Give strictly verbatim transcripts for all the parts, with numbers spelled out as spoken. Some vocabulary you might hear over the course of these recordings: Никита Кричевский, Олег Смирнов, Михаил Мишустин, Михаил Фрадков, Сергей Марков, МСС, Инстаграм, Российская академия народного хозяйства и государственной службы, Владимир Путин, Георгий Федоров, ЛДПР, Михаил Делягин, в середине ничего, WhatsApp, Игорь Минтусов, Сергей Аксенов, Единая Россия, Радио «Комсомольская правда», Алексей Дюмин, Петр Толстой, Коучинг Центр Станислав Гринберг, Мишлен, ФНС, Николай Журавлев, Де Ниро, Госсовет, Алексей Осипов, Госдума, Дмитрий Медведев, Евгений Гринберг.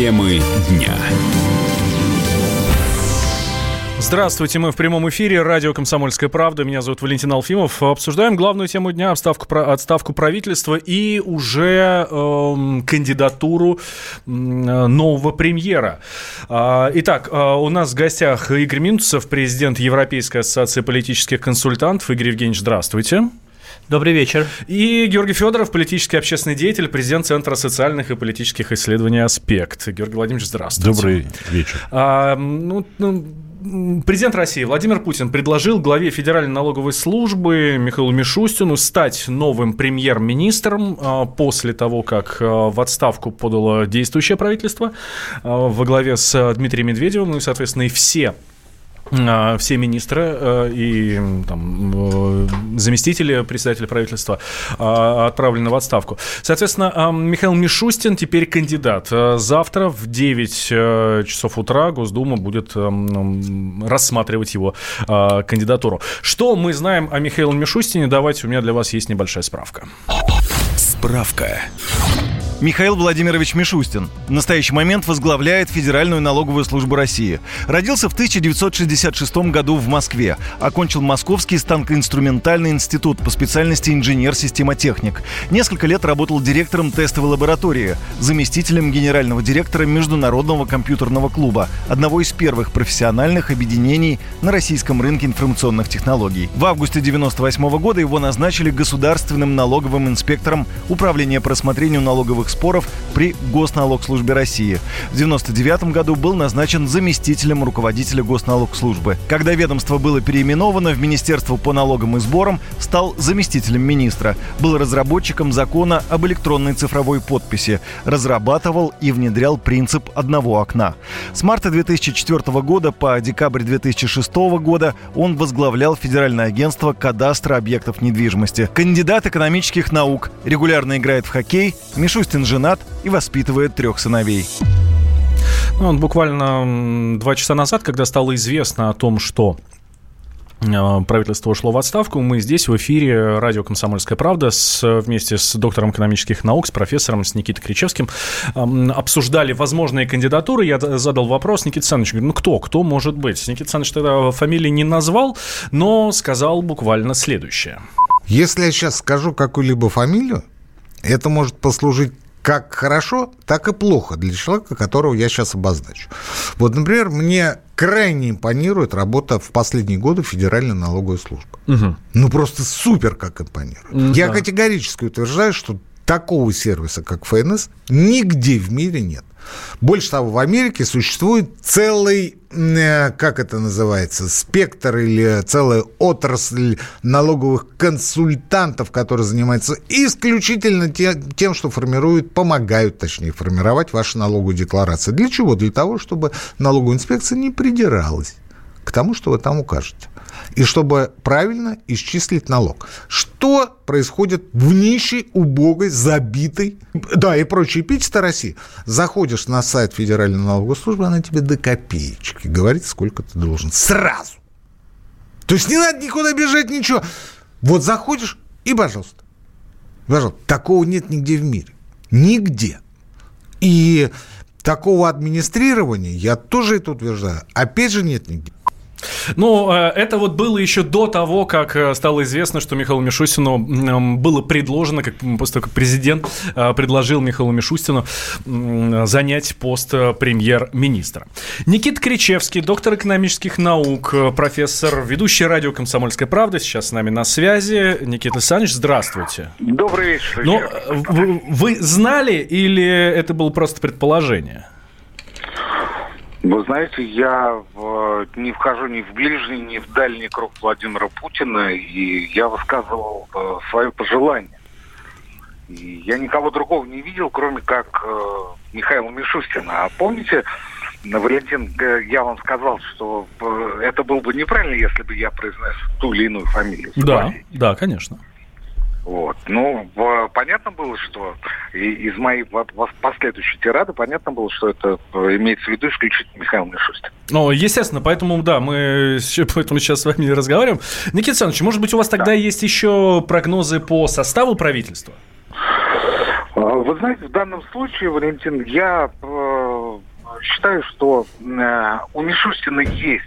Темы дня. Здравствуйте, мы в прямом эфире. Радио «Комсомольская правда». Меня зовут Валентин Алфимов. Обсуждаем главную тему дня – отставку правительства и уже э, кандидатуру нового премьера. Итак, у нас в гостях Игорь Минтусов, президент Европейской ассоциации политических консультантов. Игорь Евгеньевич, здравствуйте. Добрый вечер. И Георгий Федоров, политический и общественный деятель, президент Центра социальных и политических исследований «Аспект». Георгий Владимирович, здравствуйте. Добрый вечер. А, ну, ну... Президент России Владимир Путин предложил главе Федеральной налоговой службы Михаилу Мишустину стать новым премьер-министром после того, как в отставку подало действующее правительство во главе с Дмитрием Медведевым, ну и, соответственно, и все все министры и там, заместители председателя правительства отправлены в отставку. Соответственно, Михаил Мишустин теперь кандидат. Завтра в девять часов утра Госдума будет рассматривать его кандидатуру. Что мы знаем о Михаиле Мишустине? Давайте, у меня для вас есть небольшая справка. Справка. Михаил Владимирович Мишустин в настоящий момент возглавляет Федеральную налоговую службу России. Родился в тысяча девятьсот шестьдесят шестом году в Москве. Окончил Московский станкоинструментальный институт по специальности инженер-системотехник. Несколько лет работал директором тестовой лаборатории, заместителем генерального директора Международного компьютерного клуба, одного из первых профессиональных объединений на российском рынке информационных технологий. В августе девяносто восьмого года его назначили государственным налоговым инспектором Управления по рассмотрению налоговых споров при Госналогслужбе России. В девяносто девятом году был назначен заместителем руководителя Госналогслужбы. Когда ведомство было переименовано в Министерство по налогам и сборам, стал заместителем министра. Был разработчиком закона об электронной цифровой подписи. Разрабатывал и внедрял принцип одного окна. С марта две тысячи четвёртого года по декабрь две тысячи шестого года он возглавлял Федеральное агентство кадастра объектов недвижимости. Кандидат экономических наук. Регулярно играет в хоккей. Мишустин женат и воспитывает трех сыновей. Ну, он буквально два часа назад, когда стало известно о том, что правительство ушло в отставку, мы здесь в эфире радио «Комсомольская правда» с, вместе с доктором экономических наук, с профессором, с Никитой Кричевским обсуждали возможные кандидатуры. Я задал вопрос Никите Александровичу, говорю, ну кто, кто может быть? Никита Александрович тогда фамилии не назвал, но сказал буквально следующее. Если я сейчас скажу какую-либо фамилию, это может послужить как хорошо, так и плохо для человека, которого я сейчас обозначу. Вот, например, мне крайне импонирует работа в последние годы Федеральной налоговой службы. Угу. Ну, просто супер как импонирует. Ну, я да. категорически утверждаю, что такого сервиса, как ФНС, нигде в мире нет. Больше того, в Америке существует целый, как это называется, спектр или целая отрасль налоговых консультантов, которые занимаются исключительно тем, что формируют, помогают, точнее, формировать ваши налоговые декларации. Для чего? Для того, чтобы налоговая инспекция не придиралась к тому, что вы там укажете, и чтобы правильно исчислить налог. Что происходит в нищей, убогой, забитой, да, и прочие эпитеты России? Заходишь на сайт Федеральной налоговой службы, она тебе до копеечки говорит, сколько ты должен. Сразу. То есть не надо никуда бежать, ничего. Вот заходишь и, пожалуйста, пожалуйста, такого нет нигде в мире. Нигде. И такого администрирования, я тоже это утверждаю, опять же нет нигде. Ну, это вот было еще до того, как стало известно, что Михаилу Мишустину было предложено, как, после того, как президент предложил Михаилу Мишустину занять пост премьер-министра. Никита Кричевский, доктор экономических наук, профессор, ведущий радио «Комсомольская правда», сейчас с нами на связи. Никита Александрович, здравствуйте. Добрый вечер. Ну, вы, вы знали или это было просто предположение? Вы знаете, я в, не вхожу ни в ближний, ни в дальний круг Владимира Путина, и я высказывал э, свое пожелание. И я никого другого не видел, кроме как э, Михаила Мишустина. А помните, Валентин, я вам сказал, что э, это было бы неправильно, если бы я произнес ту или иную фамилию. Да, да, конечно. Вот. Ну, в, понятно было, что и, из моей в, в последующей тирады понятно было, что это имеется в виду исключительно Михаил Мишустин. Ну, естественно, поэтому, да, мы поэтому сейчас с вами не разговариваем. Никита Александрович, может быть, у вас тогда да. есть еще прогнозы по составу правительства? Вы знаете, в данном случае, Валентин, я э, считаю, что э, у Мишустина есть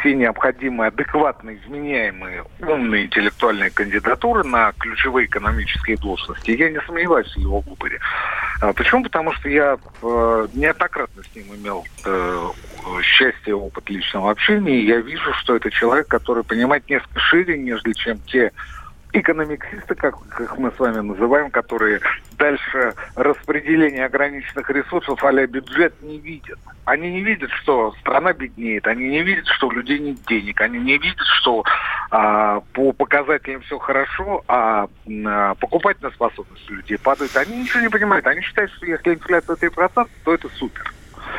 все необходимые, адекватные, вменяемые, умные интеллектуальные кандидатуры на ключевые экономические должности. Я не сомневаюсь в его выборе. А, почему? Потому что я э, неоднократно с ним имел э, счастье, опыт личного общения, и я вижу, что это человек, который понимает несколько шире, нежели чем те экономиксисты, как их мы с вами называем, которые дальше распределение ограниченных ресурсов а-ля бюджет не видят. Они не видят, что страна беднеет, они не видят, что у людей нет денег, они не видят, что а, по показателям все хорошо, а, а покупательная способность людей падает. Они ничего не понимают, они считают, что если инфляция три процента, то это супер.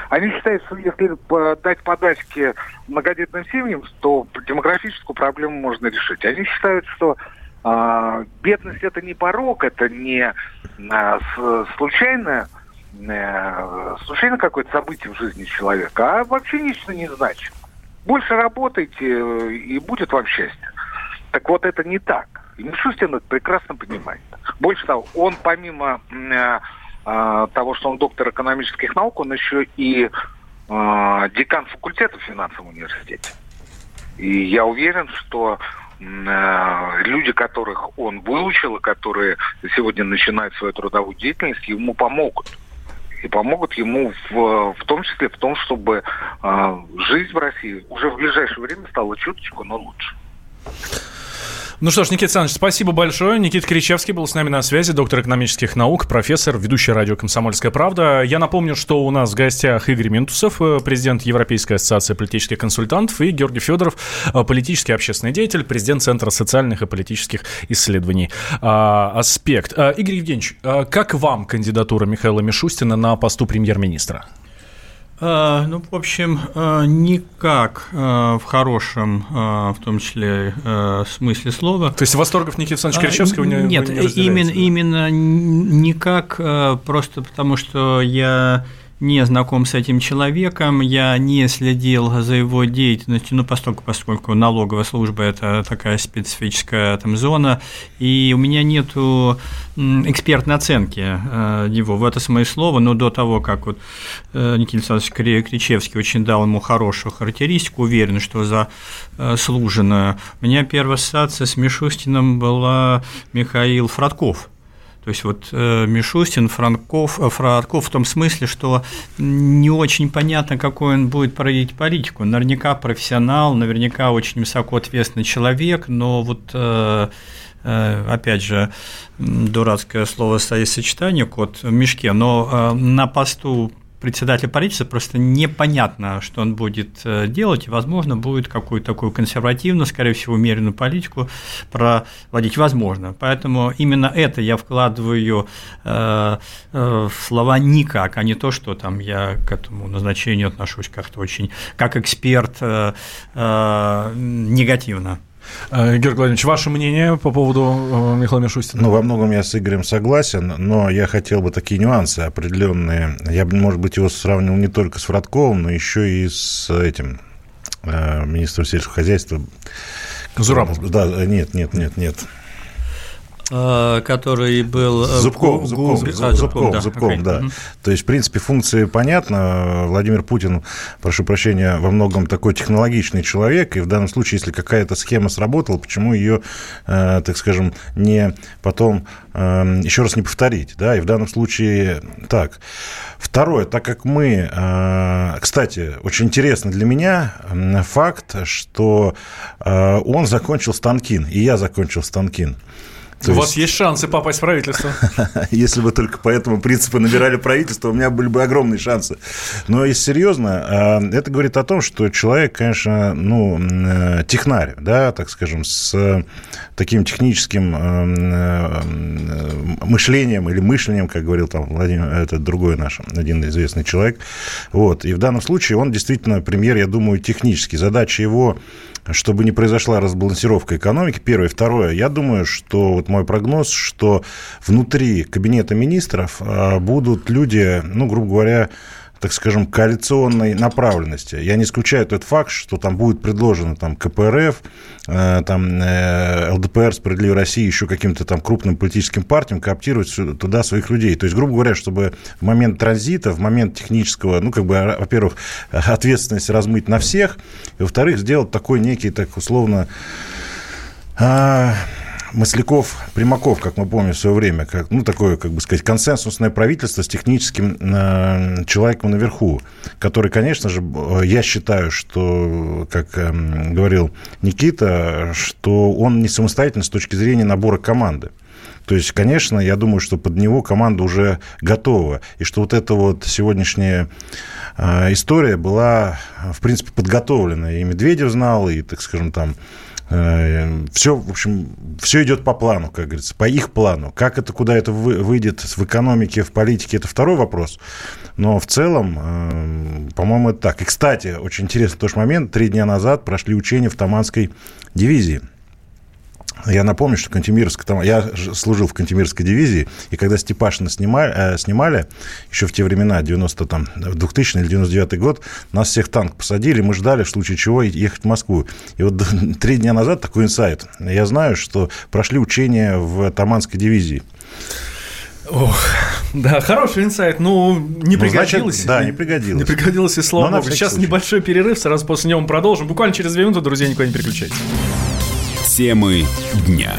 Они считают, что если дать подачки многодетным семьям, то демографическую проблему можно решить. Они считают, что А, бедность — это не порог, это не а, с, случайно, а, случайно какое-то событие в жизни человека, а вообще ничего не значит. Больше работайте, и будет вам счастье. Так вот, это не так. И Мишустин это прекрасно понимает. Больше того, он помимо а, а, того, что он доктор экономических наук, он еще и а, декан факультета в финансовом университете. И я уверен, что люди, которых он выучил, и которые сегодня начинают свою трудовую деятельность, ему помогут. И помогут ему в, в том числе в том, чтобы э, жизнь в России уже в ближайшее время стала чуточку, но лучше. Ну что ж, Никита Александрович, спасибо большое. Никита Кричевский был с нами на связи, доктор экономических наук, профессор, ведущий радио «Комсомольская правда». Я напомню, что у нас в гостях Игорь Минтусов, президент Европейской ассоциации политических консультантов, и Георгий Федоров, политический общественный деятель, президент Центра социальных и политических исследований «Аспект». Игорь Евгеньевич, как вам кандидатура Михаила Мишустина на посту премьер-министра? Ну, в общем, никак в хорошем, в том числе, смысле слова. То есть восторгов Никиты Александровича Кричевского не разделяете? Нет, именно, именно никак, просто потому что я не знаком с этим человеком, я не следил за его деятельностью, ну, поскольку, поскольку налоговая служба – это такая специфическая там зона, и у меня нету экспертной оценки его, в этом смысле слова, но до того, как вот Никита Александрович Кричевский очень дал ему хорошую характеристику, уверен, что заслуженную, у меня первая ассоциация с Мишустиным была Михаил Фрадков. То есть вот Мишустин, Франков, Фрадков в том смысле, что не очень понятно, какой он будет проводить политику. Наверняка профессионал, наверняка очень высоко ответственный человек, но вот опять же дурацкое словосочетание «кот в мешке», но на посту председателя правительства просто непонятно, что он будет делать, и, возможно, будет какую-то такую консервативную, скорее всего, умеренную политику проводить, возможно. Поэтому именно это я вкладываю э, э, в слова «никак», а не то, что там я к этому назначению отношусь как-то очень, как эксперт, э, э, негативно. Георгий Владимирович, ваше мнение по поводу Михаила Мишустина? Ну, во многом я с Игорем согласен, но я хотел бы такие нюансы определенные. Я бы, может быть, его сравнил не только с Фрадковым, но еще и с этим министром сельского хозяйства. Зурабовым? Да, нет, нет, нет, нет. Который был... Зубков, Зубков, Губ... Зубков, а, Зубков, да. Зубков, okay. да. Mm-hmm. То есть, в принципе, функции понятны. Владимир Путин, прошу прощения, во многом такой технологичный человек, и в данном случае, если какая-то схема сработала, почему ее, так скажем, не потом еще раз не повторить, да, и в данном случае так. Второе, так как мы... Кстати, очень интересно для меня факт, что он закончил станкин, и я закончил станкин. То у есть... вас есть шансы попасть в правительство. Если бы только по этому принципу набирали правительство, у меня были бы огромные шансы. Но если серьезно, это говорит о том, что человек, конечно, ну, технарь, да, так скажем, с таким техническим мышлением или мышлением, как говорил там Владимир, это другой наш, один известный человек. Вот. И в данном случае он действительно премьер, я думаю, технический. Задача его, чтобы не произошла разбалансировка экономики, первое. Второе, я думаю, что вот мой прогноз, что внутри кабинета министров будут люди, ну, грубо говоря, так скажем, коалиционной направленности. Я не исключаю тот факт, что там будет предложено там, ка пэ эр эф, э, там, э, эл дэ пэ эр, Справедливая Россия, еще каким-то там крупным политическим партиям кооптировать туда своих людей. То есть, грубо говоря, чтобы в момент транзита, в момент технического, ну, как бы, во-первых, ответственность размыть на всех, и, во-вторых, сделать такой некий, так условно... Э, Масляков, Примаков, как мы помним в свое время, как, ну, такое, как бы сказать, консенсусное правительство с техническим э, человеком наверху, который, конечно же, я считаю, что, как э, говорил Никита, что он не самостоятельный с точки зрения набора команды. То есть, конечно, я думаю, что под него команда уже готова. И что вот эта вот сегодняшняя э, история была, в принципе, подготовлена. И Медведев знал, и, так скажем, там, Все, в общем, все идет по плану, как говорится, по их плану. Как это, куда это выйдет в экономике, в политике, это второй вопрос. Но в целом, по-моему, это так. И, кстати, очень интересный тоже момент. Три дня назад прошли учения в Таманской дивизии. Я напомню, что Кантемировская... Я служил в Кантемировской дивизии, и когда Степашина снимали, снимали еще в те времена, девяносто, там, двухтысячный или девяносто девятый год, нас всех в танк посадили, мы ждали, в случае чего, ехать в Москву. И вот три дня назад такой инсайт. Я знаю, что прошли учения в Таманской дивизии. Ох, да, хороший инсайт, ну, не ну, пригодилось. Значит, да, не пригодилось. Не пригодилось, и слава богу. Сейчас случай. Небольшой перерыв, сразу после него мы продолжим. Буквально через две минуты, друзья, никуда не переключайтесь. Темы дня.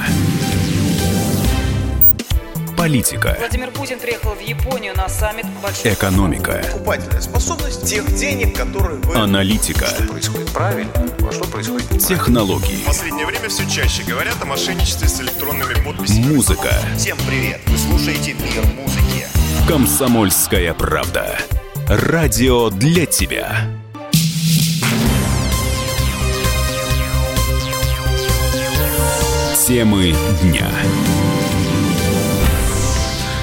Политика. Владимир Путин приехал в Японию на саммит большой... Экономика. Покупательная способность тех денег, которые вы... Аналитика. Что происходит правильно, а что происходит неправильно. Технологии. В последнее время все чаще говорят о мошенничестве с электронными подписями. Музыка. Всем привет. Вы слушаете «Мир музыки». «Комсомольская правда». Радио для тебя. Темы дня.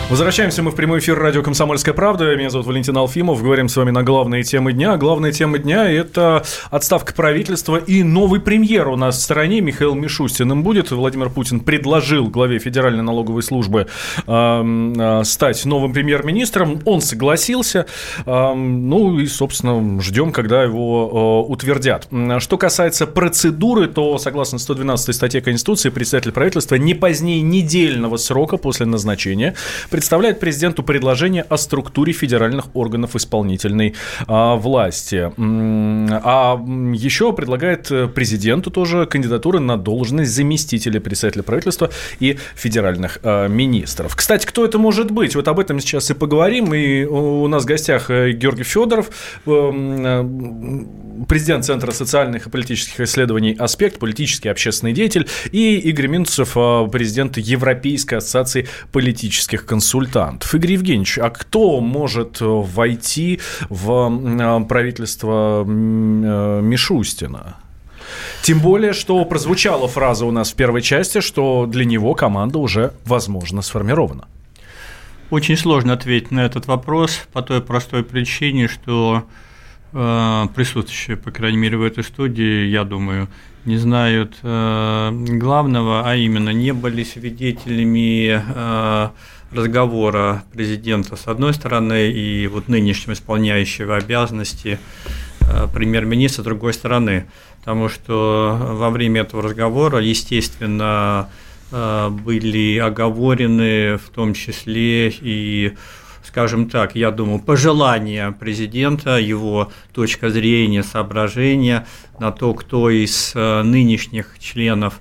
Возвращаемся мы в прямой эфир радио «Комсомольская правда». Меня зовут Валентин Алфимов. Говорим с вами на главные темы дня. Главная тема дня – это отставка правительства и новый премьер у нас в стране. Михаил Мишустин им будет. Владимир Путин предложил главе Федеральной налоговой службы э, стать новым премьер-министром. Он согласился. Э, ну и, собственно, ждем, когда его э, утвердят. Что касается процедуры, то, согласно сто двенадцатой статье Конституции, председатель правительства не позднее недельного срока после назначения – представляет президенту предложение о структуре федеральных органов исполнительной а, власти. А еще предлагает президенту тоже кандидатуры на должность заместителя председателя правительства и федеральных а, министров. Кстати, кто это может быть? Вот об этом сейчас и поговорим. И у нас в гостях Георгий Федоров, президент Центра социальных и политических исследований «Аспект», политический общественный деятель, и Игорь Минтусов, президент Европейской ассоциации политических консультантов. консультантов. Игорь Евгеньевич, а кто может войти в правительство Мишустина? Тем более, что прозвучала фраза у нас в первой части, что для него команда уже, возможно, сформирована. Очень сложно ответить на этот вопрос по той простой причине, что э, присутствующие, по крайней мере, в этой студии, я думаю, не знают э, главного, а именно не были свидетелями э, разговора президента с одной стороны и вот нынешнего исполняющего обязанности э, премьер-министра с другой стороны, потому что во время этого разговора, естественно, э, были оговорены в том числе и, скажем так, я думаю, пожелания президента, его точка зрения, соображения на то, кто из э, нынешних членов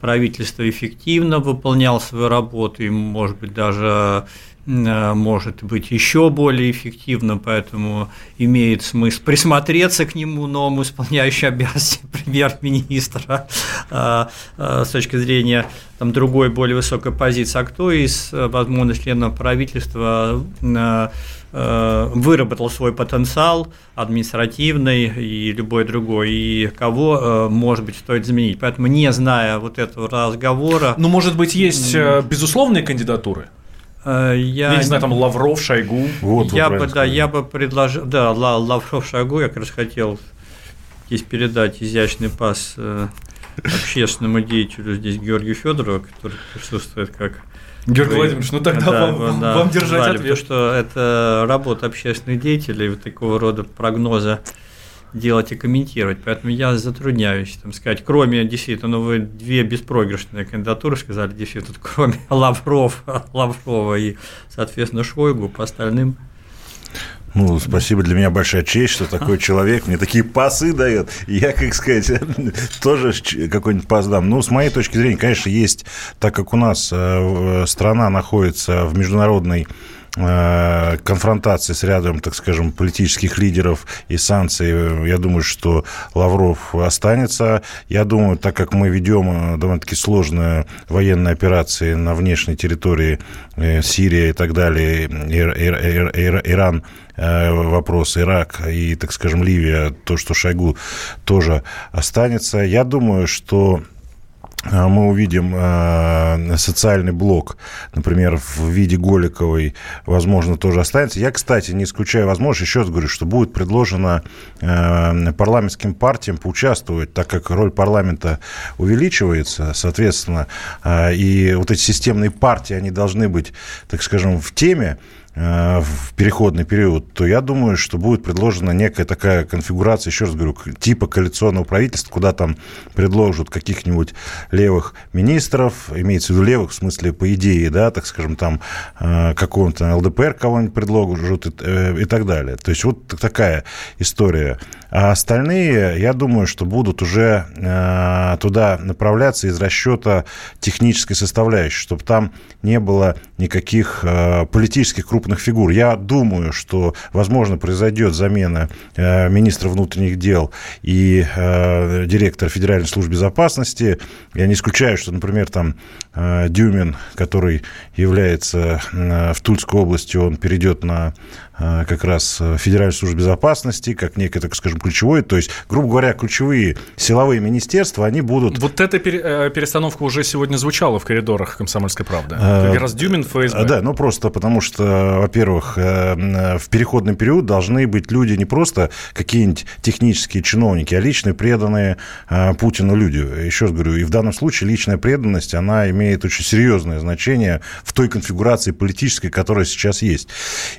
правительство эффективно выполнял свою работу и, может быть, даже может быть еще более эффективно, поэтому имеет смысл присмотреться к нему, новому исполняющему обязанности премьер-министра с точки зрения там, другой, более высокой позиции. А кто из, возможно, членов правительства выработал свой потенциал административный и любой другой, и кого, может быть, стоит заменить. Поэтому, не зная вот этого разговора… Ну, может быть, есть безусловные кандидатуры? Я, я не знаю, там Лавров, Шойгу. Вот, я, бы, да, я бы предложил… Да, Лавров, Шойгу, я как раз хотел здесь передать изящный пас общественному деятелю здесь Георгию Федорову, который присутствует как... Георгий вы... Владимирович, ну тогда да, вам, вам, да, вам держать звали, ответ. Потому что это работа общественных деятелей, вот такого рода прогноза делать и комментировать. Поэтому я затрудняюсь там сказать, кроме действительно, ну вы две беспроигрышные кандидатуры сказали, действительно, кроме Лавров, Лаврова и, соответственно, Шойгу, по остальным... Ну, спасибо, для меня большая честь, что такой человек мне такие пасы дает. Я, как сказать, тоже какой-нибудь пас дам. Ну, с моей точки зрения, конечно, есть, так как у нас страна находится в международной конфронтации с рядом, так скажем, политических лидеров и санкций, я думаю, что Лавров останется. Я думаю, так как мы ведем довольно-таки сложные военные операции на внешней территории, Сирия и так далее, Иран, вопрос Ирак и, так скажем, Ливия, то, что Шойгу тоже останется. Я думаю, что мы увидим социальный блок, например, в виде Голиковой, возможно, тоже останется. Я, кстати, не исключаю возможность, еще раз говорю, что будет предложено парламентским партиям поучаствовать, так как роль парламента увеличивается, соответственно, и вот эти системные партии, они должны быть, так скажем, в теме, в переходный период, то я думаю, что будет предложена некая такая конфигурация, еще раз говорю, типа коалиционного правительства, куда там предложат каких-нибудь левых министров, имеется в виду левых, в смысле, по идее, да, так скажем, там какого-то ЛДПР кого-нибудь предложат и, и так далее. То есть вот такая история. А остальные, я думаю, что будут уже туда направляться из расчета технической составляющей, чтобы там не было никаких политических крупных фигур. Я думаю, что, возможно, произойдет замена э, министра внутренних дел и э, директора Федеральной службы безопасности. Я не исключаю, что, например, там э, Дюмин, который является э, в Тульской области, он перейдет на э, как раз Федеральную службу безопасности, как некое, так скажем, ключевое. То есть, грубо говоря, ключевые силовые министерства, они будут... Вот эта перестановка уже сегодня звучала в коридорах «Комсомольской правды». Как раз Дюмин, ФСБ. Да, ну просто потому что, во-первых, в переходный период должны быть люди не просто какие-нибудь технические чиновники, а личные преданные Путину люди. Еще раз говорю, и в данном случае личная преданность, она имеет очень серьезное значение в той конфигурации политической, которая сейчас есть.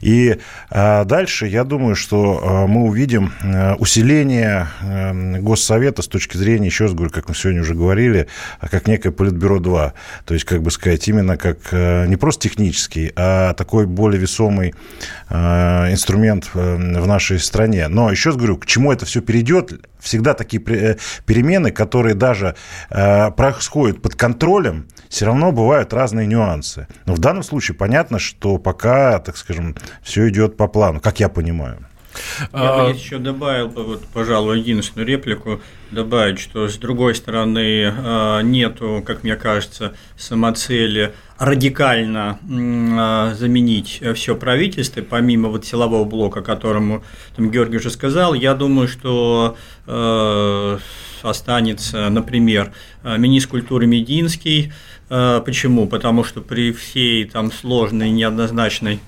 И дальше, я думаю, что мы увидим усиление Госсовета с точки зрения, еще раз говорю, как мы сегодня уже говорили, как некое Политбюро-два. То есть, как бы сказать, именно как не просто технический, а такой более весомый инструмент в нашей стране. Но еще раз говорю, к чему это все перейдет, всегда такие перемены, которые даже происходят под контролем, все равно бывают разные нюансы. Но в данном случае понятно, что пока, так скажем, все идет по плану, как я понимаю. Я бы еще добавил, вот, пожалуй, единственную реплику, добавить, что с другой стороны нету, как мне кажется, самоцели радикально заменить все правительство, помимо вот силового блока, о котором там Георгий уже сказал. Я думаю, что останется, например, министр культуры Мединский. Почему? Потому что при всей там сложной, неоднозначной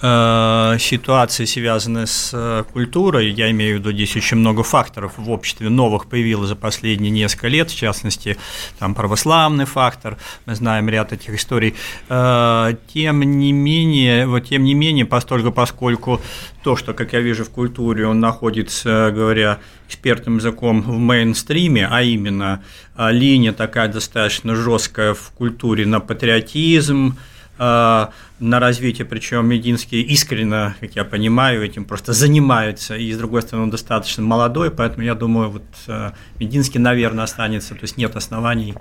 ситуации, связанные с культурой, я имею в виду, здесь очень много факторов в обществе новых появилось за последние несколько лет, в частности, там православный фактор, мы знаем ряд этих историй. Тем не менее, вот тем не менее, постольку, поскольку то, что, как я вижу, в культуре он находится, говоря экспертным языком, в мейнстриме, а именно линия такая достаточно жесткая в культуре на патриотизм, на развитие, причем Мединский искренне, как я понимаю, этим просто занимается, и, с другой стороны, он достаточно молодой, поэтому, я думаю, вот Мединский, наверное, останется, то есть нет оснований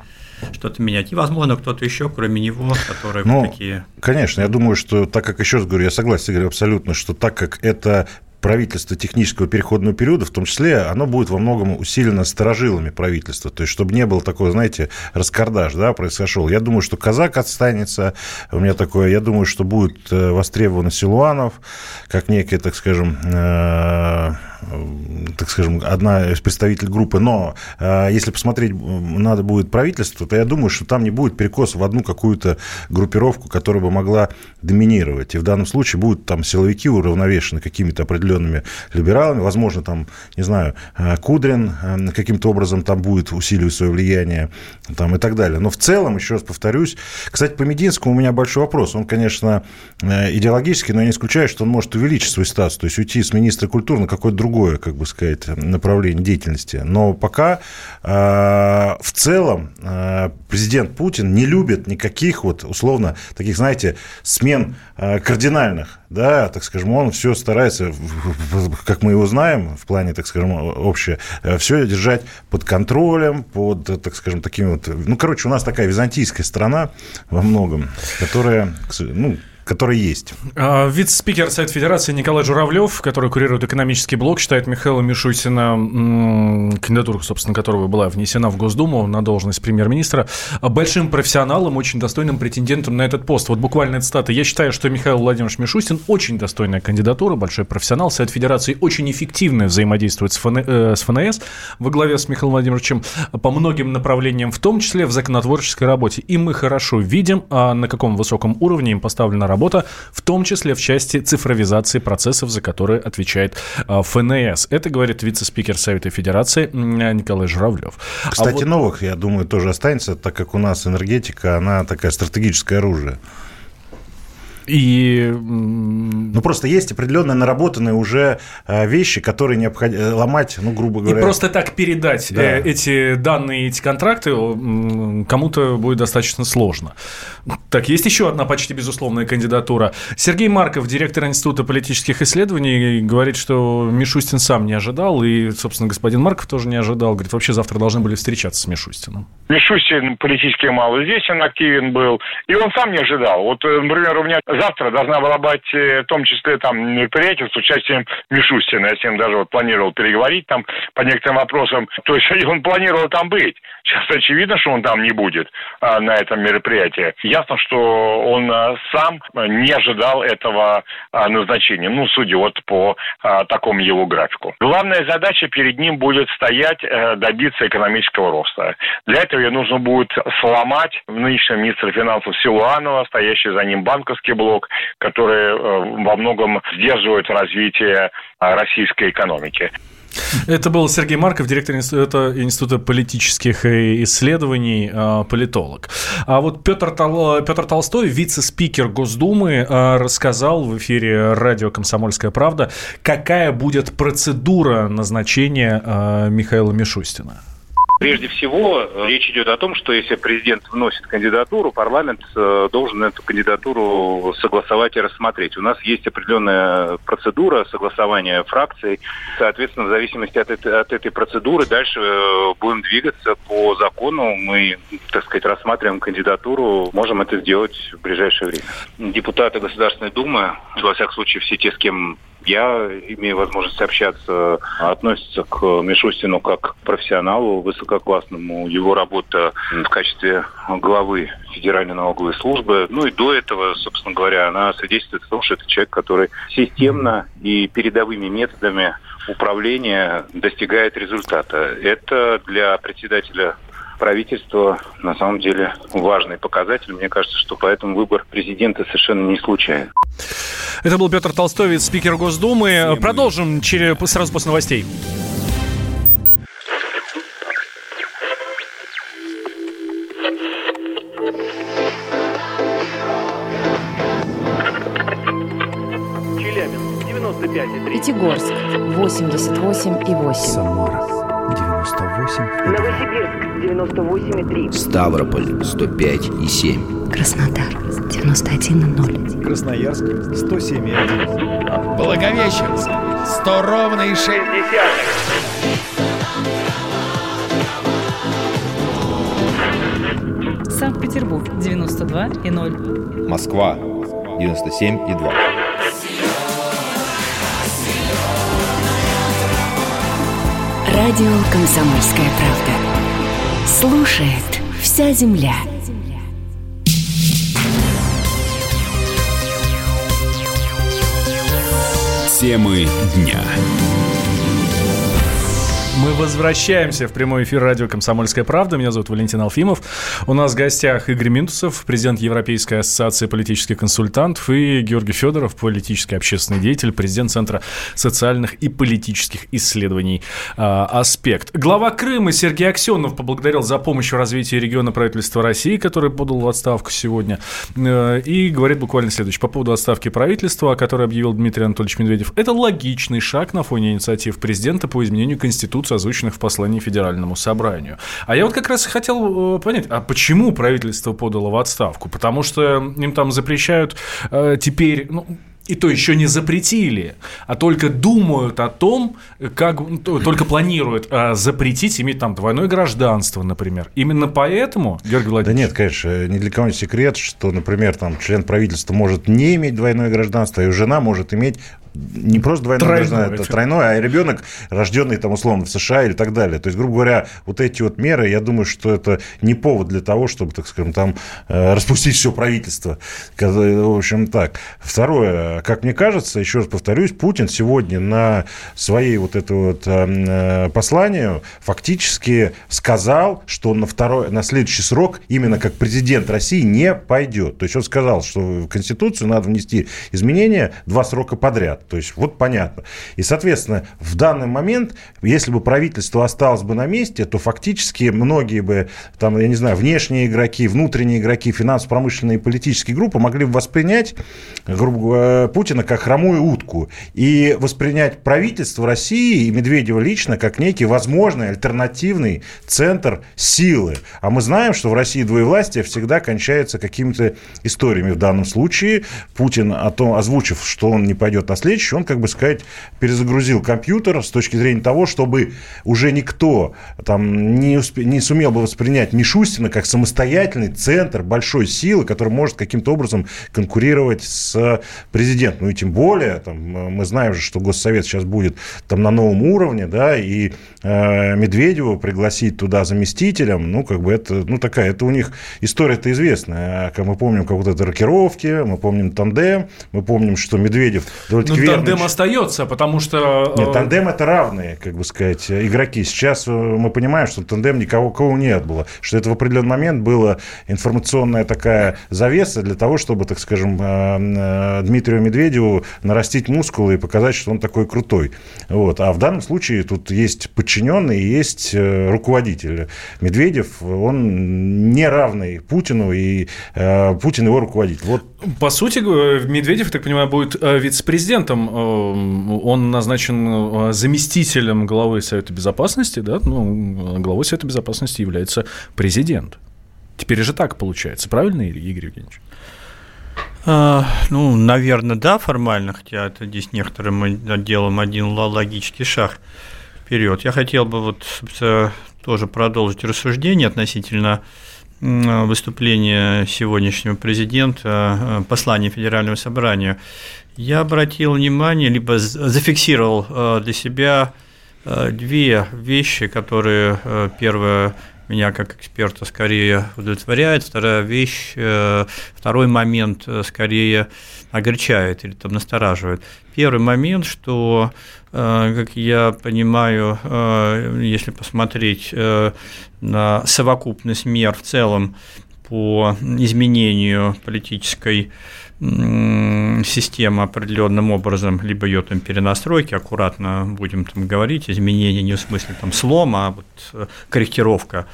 что-то менять. И, возможно, кто-то еще, кроме него, которые ну, такие… Конечно, я думаю, что, так как, еще раз говорю, я согласен, Игорь, абсолютно, что так как это… правительство технического переходного периода, в том числе, оно будет во многом усилено старожилами правительства, то есть, чтобы не было такого, знаете, раскордаж, да, произошел. Я думаю, что Казак останется, у меня такое, я думаю, что будет востребован Силуанов, как некий, так скажем, так скажем, одна из представителей группы, но если посмотреть надо будет правительство, то я думаю, что там не будет перекоса в одну какую-то группировку, которая бы могла доминировать. И в данном случае будут там силовики уравновешены какими-то определенными либералами, возможно, там, не знаю, Кудрин каким-то образом там будет усиливать свое влияние там, и так далее. Но в целом, еще раз повторюсь, кстати, по Мединскому у меня большой вопрос. Он, конечно, идеологический, но я не исключаю, что он может увеличить свой статус, то есть уйти с министра культуры на какое-то другое, как бы сказать, направление деятельности. Но пока э, в целом э, президент Путин не любит никаких вот, условно, таких, знаете, смен э, кардинальных. Да, так скажем, он все старается, как мы его знаем, в плане, так скажем, общее, все держать под контролем, под, так скажем, такими вот... Ну, короче, у нас такая византийская страна во многом, которая... Ну, которые есть. Вице-спикер Совета Федерации Николай Журавлев, который курирует экономический блок, считает Михаила Мишустина, кандидатура, собственно, которого была внесена в Госдуму на должность премьер-министра, большим профессионалом, очень достойным претендентом на этот пост. Вот буквально цитата. Я считаю, что Михаил Владимирович Мишустин очень достойная кандидатура, большой профессионал. Совет Федерации очень эффективно взаимодействует с Эф Эн Эс во главе с Михаилом Владимировичем по многим направлениям, в том числе в законотворческой работе. И мы хорошо видим, на каком высоком уровне им поставлена работа. Работа, в том числе в части цифровизации процессов, за которые отвечает Эф Эн Эс. Это говорит вице-спикер Совета Федерации Николай Журавлев. Кстати, а вот... новых, я думаю, тоже останется, так как у нас энергетика, она такая стратегическое оружие. И... Ну, просто есть определенные наработанные уже вещи, которые необходимо ломать, ну, грубо говоря. И просто так передать да. эти данные, эти контракты кому-то будет достаточно сложно. Так, есть еще одна почти безусловная кандидатура. Сергей Марков, директор Института политических исследований, говорит, что Мишустин сам не ожидал, и, собственно, господин Марков тоже не ожидал. Говорит, вообще завтра должны были встречаться с Мишустиным. Мишустин политически мало здесь, он активен был, и он сам не ожидал. Вот, например, у меня... Завтра должна была быть, в том числе, там, мероприятие с участием Мишустина. Я с ним даже вот планировал переговорить там по некоторым вопросам. То есть он планировал там быть. Сейчас очевидно, что он там не будет а, на этом мероприятии. Ясно, что он а, сам не ожидал этого а, назначения. Ну, судя вот по а, такому его графику. Главная задача перед ним будет стоять, а, добиться экономического роста. Для этого ей нужно будет сломать нынешнего министра финансов Силуанова, стоящий за ним банковский блок, которые во многом сдерживают развитие российской экономики. Это был Сергей Марков, директор института, института политических исследований, политолог. А вот Петр, Тол, Петр Толстой, вице-спикер Госдумы, рассказал в эфире радио «Комсомольская правда», какая будет процедура назначения Михаила Мишустина. Прежде всего, речь идет о том, что если президент вносит кандидатуру, парламент должен эту кандидатуру согласовать и рассмотреть. У нас есть определенная процедура согласования фракций. Соответственно, в зависимости от, это, от этой процедуры дальше будем двигаться по закону. Мы, так сказать, рассматриваем кандидатуру, можем это сделать в ближайшее время. Депутаты Государственной Думы, во всяком случае, все те, с кем... Я имею возможность общаться, относится к Мишустину как к профессионалу высококлассному. Его работа в качестве главы Федеральной налоговой службы. Ну и до этого, собственно говоря, она свидетельствует о том, что это человек, который системно и передовыми методами управления достигает результата. Это для председателя правительства на самом деле важный показатель. Мне кажется, что поэтому выбор президента совершенно не случайен. Это был Петр Толстой, вице-спикер Госдумы. Всем Продолжим через, сразу после новостей. Челябинск, девяносто пять и три. Пятигорск, восемьдесят восемь и восемь. Самара, девяносто восемь и два. Новосибирск, девяносто восемь и три. Ставрополь, сто пять и семь. Краснодар, девяносто один и ноль. Красноярск, сто семь и один. Благовещенск, сто ровно и шесть десятых. Санкт-Петербург, девяносто два и ноль. Москва, девяносто семь и два. Радио «Комсомольская правда». Слушает вся земля. Темы дня. Мы возвращаемся в прямой эфир радио «Комсомольская правда». Меня зовут Валентин Алфимов. У нас в гостях Игорь Минтусов, президент Европейской ассоциации политических консультантов, и Георгий Федоров, политический общественный деятель, президент Центра социальных и политических исследований «Аспект». Глава Крыма Сергей Аксенов поблагодарил за помощь в развитии региона правительства России, который подал в отставку сегодня, и говорит буквально следующее. По поводу отставки правительства, о которой объявил Дмитрий Анатольевич Медведев, это логичный шаг на фоне инициатив президента по изменению Конституции, озвученных в послании Федеральному собранию. А я вот как раз и хотел понять, а почему правительство подало в отставку? Потому что им там запрещают э, теперь... Ну, и то еще не запретили, а только думают о том, как только планируют а, запретить иметь там двойное гражданство, например. Именно поэтому, Георгий Владимирович... Да нет, конечно, ни для кого не секрет, что, например, там член правительства может не иметь двойное гражданство, а его жена может иметь не просто двойное гражданство, это тройное, а ребенок, рожденный там условно в США или так далее. То есть, грубо говоря, вот эти вот меры, я думаю, что это не повод для того, чтобы, так скажем, там распустить все правительство. В общем, так. Второе. Как мне кажется, еще раз повторюсь, Путин сегодня на своей вот это вот посланию фактически сказал, что на, второй, на следующий срок именно как президент России не пойдет. То есть он сказал, что в Конституцию надо внести изменения два срока подряд. То есть вот понятно. И, соответственно, в данный момент, если бы правительство осталось бы на месте, то фактически многие бы, там, я не знаю, внешние игроки, внутренние игроки, финансово-промышленные и политические группы могли бы воспринять, грубо говоря, Путина как хромую утку и воспринять правительство России и Медведева лично как некий возможный альтернативный центр силы. А мы знаем, что в России двоевластие всегда кончается какими-то историями. В данном случае Путин, озвучив, что он не пойдет на следующий, он, как бы сказать, перезагрузил компьютер с точки зрения того, чтобы уже никто там не, успе... не сумел бы воспринять Мишустина как самостоятельный центр большой силы, который может каким-то образом конкурировать с президентом. Президент, ну и тем более, там, мы знаем же, что Госсовет сейчас будет там на новом уровне, да, и э, Медведева пригласить туда заместителем, ну, как бы это, ну, такая, это у них история-то известная, как мы помним, как вот это рокировки, мы помним тандем, мы помним, что Медведев... Ну, тандем остается, потому что... Нет, тандем это равные, как бы сказать, игроки. Сейчас мы понимаем, что тандем никого кого нет было, что это в определенный момент была информационная такая завеса для того, чтобы, так скажем, Дмитрию Медведеву нарастить мускулы и показать, что он такой крутой. Вот. А в данном случае тут есть подчиненный и есть руководитель. Медведев, он не равный Путину, и э, Путин его руководитель. Вот. По сути, Медведев, я так понимаю, будет вице-президентом. Он назначен заместителем главы Совета Безопасности. Да? Ну, главой Совета Безопасности является президент. Теперь же так получается. Правильно, Игорь Евгеньевич? Ну, наверное, да, формально, хотя это здесь некоторым делом один логический шаг вперед. Я хотел бы вот тоже продолжить рассуждение относительно выступления сегодняшнего президента, послания Федеральному собранию. Я обратил внимание, либо зафиксировал для себя две вещи, которые, первое, меня как эксперта скорее удовлетворяет, вторая вещь, второй момент скорее огорчает или там настораживает. Первый момент, что, как я понимаю, если посмотреть на совокупность мер в целом по изменению политической системы определенным образом, либо ее там перенастройки, аккуратно будем там говорить, изменения не в смысле там слома, а вот корректировка,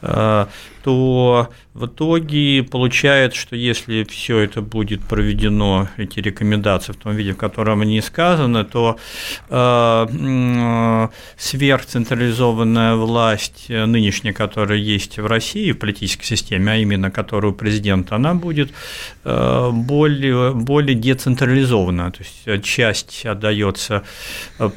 то в итоге получается, что если все это будет проведено, эти рекомендации в том виде, в котором они сказаны, то сверхцентрализованная власть нынешняя, которая есть в России, в политической системе, а именно которую президент, она будет более, более децентрализована, то есть часть отдается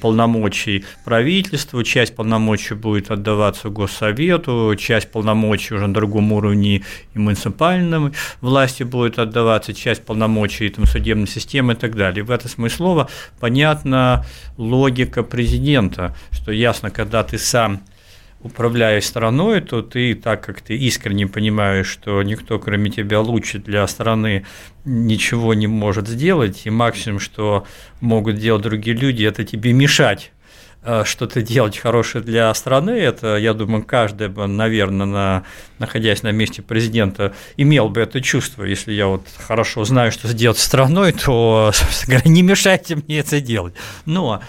полномочий правительству, часть полномочий будет отдаваться Госсовету, часть полномочий уже на другом уровне и муниципальной власти будет отдаваться, часть полномочий там, судебной системы и так далее. В этом смысле слова понятна логика президента, что ясно, когда ты сам управляя страной, то ты, так как ты искренне понимаешь, что никто, кроме тебя, лучше для страны ничего не может сделать, и максимум, что могут делать другие люди, это тебе мешать что-то делать хорошее для страны, это, я думаю, каждый бы, наверное, на, находясь на месте президента, имел бы это чувство. Если я вот хорошо знаю, что сделать страной, то, собственно говоря, не мешайте мне это делать. Но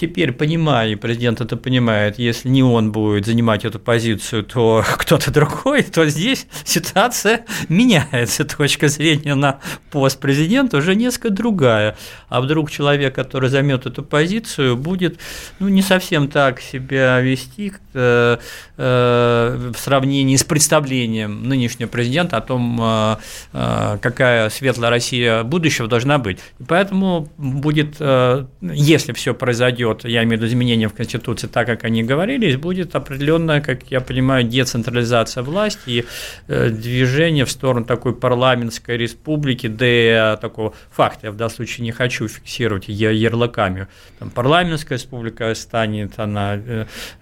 теперь понимаю, президент это понимает, если не он будет занимать эту позицию, то кто-то другой, то здесь ситуация меняется, точка зрения на пост президента уже несколько другая, а вдруг человек, который займет эту позицию, будет ну, не совсем так себя вести э, э, в сравнении с представлением нынешнего президента о том, э, э, какая светлая Россия будущего должна быть, и поэтому будет, э, если все произойдет, зайдет, я имею в виду изменения в Конституции, так как они говорились, будет определенная, как я понимаю, децентрализация власти и движение в сторону такой парламентской республики, да такого факта, я в данном случае не хочу фиксировать ярлыками, там, парламентская республика станет она,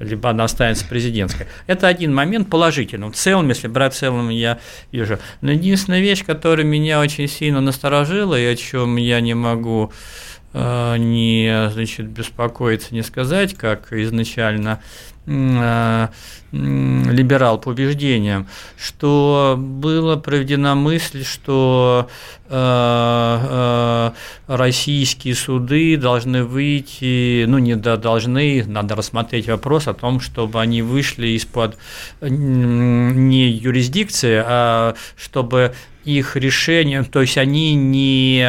либо она останется президентской. Это один момент положительный, в целом, если брать в целом, я вижу. Но единственная вещь, которая меня очень сильно насторожила и о чем я не могу не, значит, беспокоиться, не сказать, как изначально э, э, либерал по убеждениям, что была проведена мысль, что э, э, российские суды должны выйти, ну, не должны, надо рассмотреть вопрос о том, чтобы они вышли из-под не юрисдикции, а чтобы их решения, то есть они не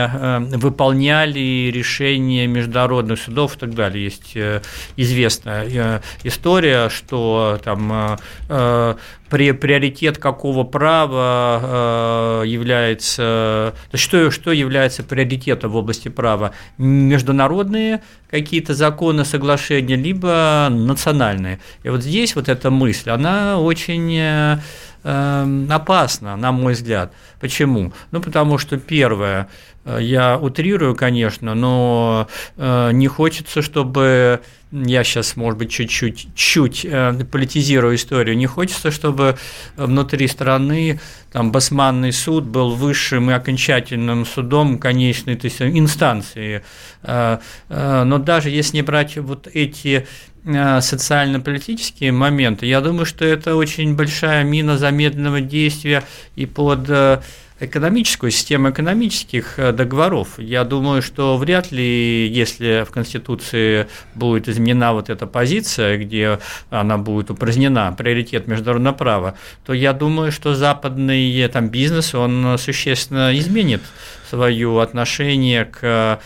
выполняли решения международных судов и так далее. Есть известная история, что там приоритет какого права является, что, что является приоритетом в области права, международные какие-то законы, соглашения, либо национальные. И вот здесь вот эта мысль, она очень опасно, на мой взгляд. Почему? Ну, потому что, первое, я утрирую, конечно, но не хочется, чтобы, я сейчас, может быть, чуть-чуть чуть политизирую историю, не хочется, чтобы внутри страны там басманный суд был высшим и окончательным судом конечной инстанции. Но даже если не брать вот эти социально-политические моменты, я думаю, что это очень большая мина замедленного действия и под экономическую систему экономических договоров. Я думаю, что вряд ли, если в Конституции будет изменена вот эта позиция, где она будет упразднена, приоритет международного права, то я думаю, что западный там, бизнес, он существенно изменит свое отношение к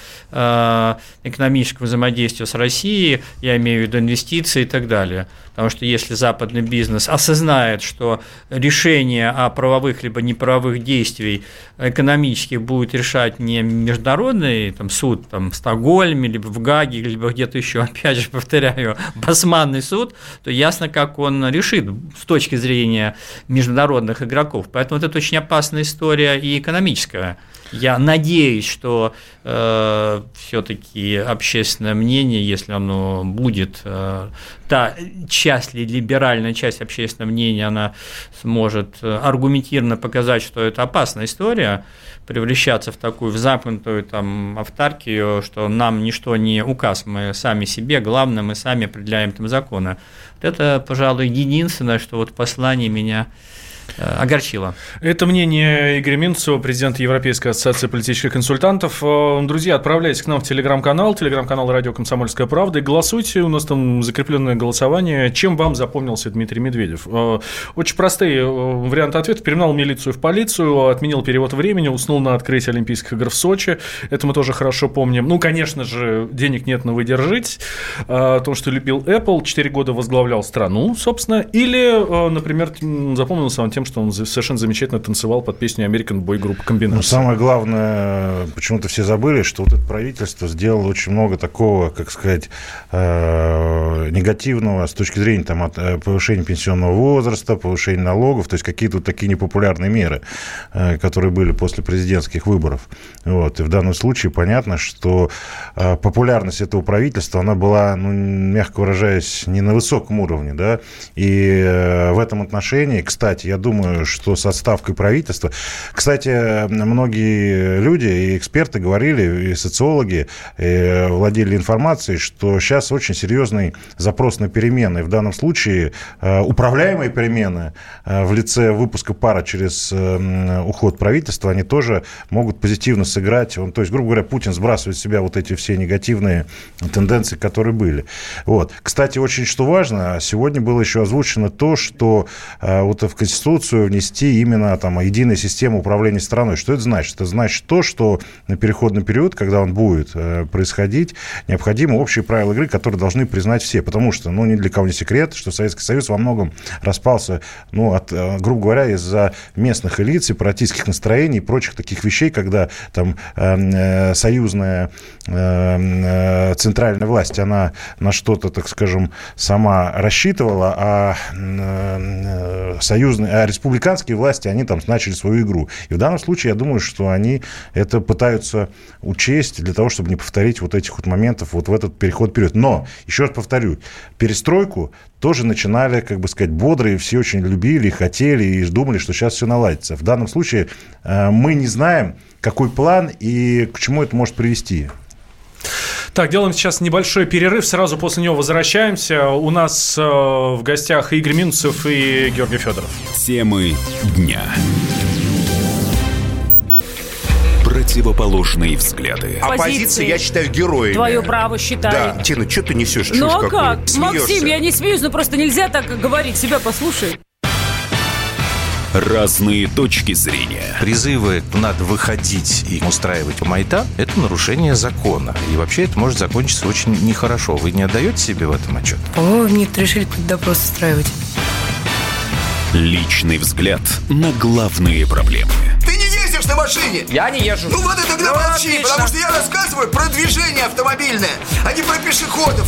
экономическому взаимодействию с Россией, я имею в виду инвестиции и так далее. Потому что если западный бизнес осознает, что решение о правовых либо неправовых действий экономических будет решать не международный там, суд там, в Стокгольме, либо в Гаге, либо где-то еще, опять же повторяю, басманный суд, то ясно, как он решит с точки зрения международных игроков. Поэтому вот это очень опасная история и экономическая. Я надеюсь, что э, все-таки общественное мнение, если оно будет, э, та часть, либеральная часть общественного мнения, она сможет аргументированно показать, что это опасная история, превращаться в такую в замкнутую там, автаркию, что нам ничто не указ, мы сами себе, главное, мы сами определяем там законы. Вот это, пожалуй, единственное, что вот послание меня огорчило. Это мнение Игоря Минтусова, президента Европейской ассоциации политических консультантов. Друзья, отправляйтесь к нам в телеграм-канал, телеграм-канал «Радио Комсомольская правда», и голосуйте. У нас там закрепленное голосование. Чем вам запомнился Дмитрий Медведев? Очень простые варианты ответа. Перегнал милицию в полицию, отменил перевод времени, уснул на открытии Олимпийских игр в Сочи. Это мы тоже хорошо помним. Ну, конечно же, денег нет, но вы держитесь. То, что любил Apple, четыре года возглавлял страну, собственно. Или, например, запомнился он тем, что он совершенно замечательно танцевал под песню American Boy группы «Комбинация». Но самое главное, почему-то все забыли, что вот это правительство сделало очень много такого, как сказать, э, негативного с точки зрения там, от, повышения пенсионного возраста, повышения налогов, то есть какие-то вот такие непопулярные меры, э, которые были после президентских выборов. Вот. И в данном случае понятно, что э, популярность этого правительства, она была, ну, мягко выражаясь, не на высоком уровне. Да? И э, в этом отношении, кстати, я думаю, думаю, что с отставкой правительства... Кстати, многие люди и эксперты говорили, и социологи и владели информацией, что сейчас очень серьезный запрос на перемены. В данном случае управляемые перемены в лице выпуска пара через уход правительства, они тоже могут позитивно сыграть. Он, то есть, грубо говоря, Путин сбрасывает с себя вот эти все негативные тенденции, которые были. Вот. Кстати, очень что важно, сегодня было еще озвучено то, что вот в Конституцию внести именно там единую систему управления страной. Что это значит? Это значит то, что на переходный период, когда он будет происходить, необходимы общие правила игры, которые должны признать все. Потому что, ну, ни для кого не секрет, что Советский Союз во многом распался, ну, от, грубо говоря, из-за местных элит, сепаратистских настроений и прочих таких вещей, когда там э, союзная э, центральная власть, она на что-то, так скажем, сама рассчитывала, а э, союзные, а республиканские власти, они там начали свою игру. И в данном случае, я думаю, что они это пытаются учесть для того, чтобы не повторить вот этих вот моментов вот в этот переход вперед. Но, еще раз повторю, перестройку тоже начинали, как бы сказать, бодрые, все очень любили, хотели и думали, что сейчас все наладится. В данном случае э, мы не знаем, какой план и к чему это может привести. Так, делаем сейчас небольшой перерыв, сразу после него возвращаемся. У нас э, в гостях Игорь Минтусов и Георгий Федоров. Темы дня. Противоположные взгляды. Оппозиция, я считаю, героями. Твое право считаю. Да, Тина, что ты несешь? Чушь ну а как? Смеешься. Максим, я не смеюсь, но просто нельзя так говорить. Себя послушай. Разные точки зрения. Призывы «надо выходить и устраивать майдан» – это нарушение закона. И вообще это может закончиться очень нехорошо. Вы не отдаете себе в этом отчет? О, нет, решили тут допрос устраивать. Личный взгляд на главные проблемы. Ты не ездишь на машине? Я не езжу. Ну вот и тогда ну, молчи, отлично. Потому что я рассказываю про движение автомобильное, а не про пешеходов.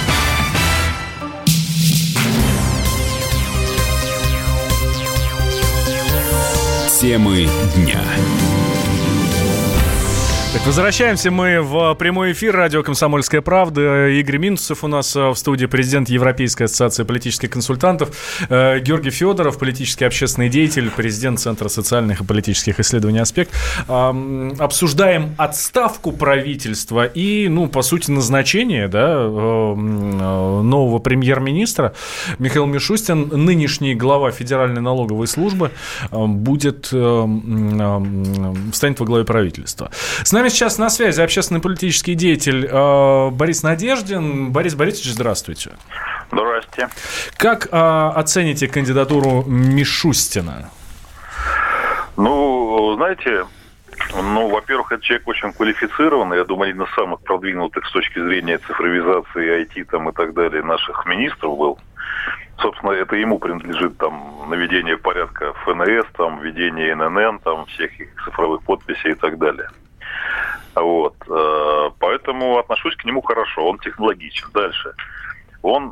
Темы дня. Так, возвращаемся мы в прямой эфир радио «Комсомольская правда». Игорь Минтусов у нас в студии, президент Европейской ассоциации политических консультантов. Георгий Федоров, политический общественный деятель, президент Центра социальных и политических исследований «Аспект». Обсуждаем отставку правительства и, ну, по сути, назначение, да, нового премьер-министра. Михаил Мишустин, нынешний глава Федеральной налоговой службы, будет, станет во главе правительства. С нами сейчас на связи общественно-политический деятель э, Борис Надеждин. Борис Борисович, здравствуйте. Здравствуйте. Как э, оцените кандидатуру Мишустина? Ну, знаете, ну, во-первых, этот человек очень квалифицированный. Я думаю, один из самых продвинутых с точки зрения цифровизации, ай ти там, и так далее наших министров был. Собственно, это ему принадлежит там наведение порядка эф эн эс, там, введение эн эн эн, там, всех их цифровых подписей и так далее. Вот. Поэтому отношусь к нему хорошо, он технологичен. Дальше. Он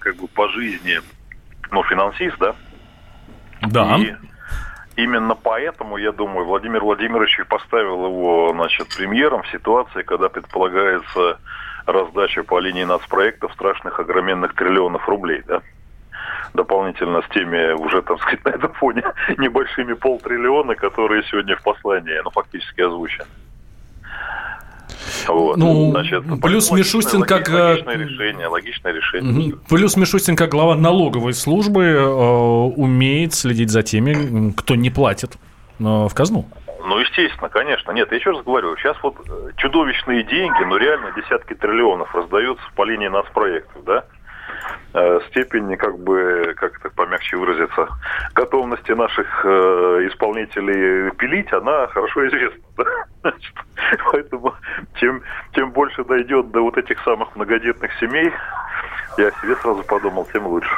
как бы по жизни, ну, финансист, да? Да. И именно поэтому, я думаю, Владимир Владимирович поставил его, значит, премьером в ситуации, когда предполагается раздача по линии нацпроектов страшных огроменных триллионов рублей, да? Дополнительно с теми уже, так сказать, на этом фоне небольшими полтриллиона, которые сегодня в послании, ну, фактически озвучены. Вот. Ну, значит, плюс Мишустин логичное, как... Логичное решение, логичное решение. Плюс Мишустин как глава налоговой службы э, умеет следить за теми, кто не платит э, в казну. Ну, естественно, конечно. Нет, я еще раз говорю, сейчас вот чудовищные деньги, ну, реально десятки триллионов раздаются по линии нацпроектов, да? Степень, как бы, как это помягче выразиться, готовности наших э, исполнителей пилить, она хорошо известна. Да? Значит, поэтому тем, тем больше дойдет до вот этих самых многодетных семей, Я о себе сразу подумал, тем лучше.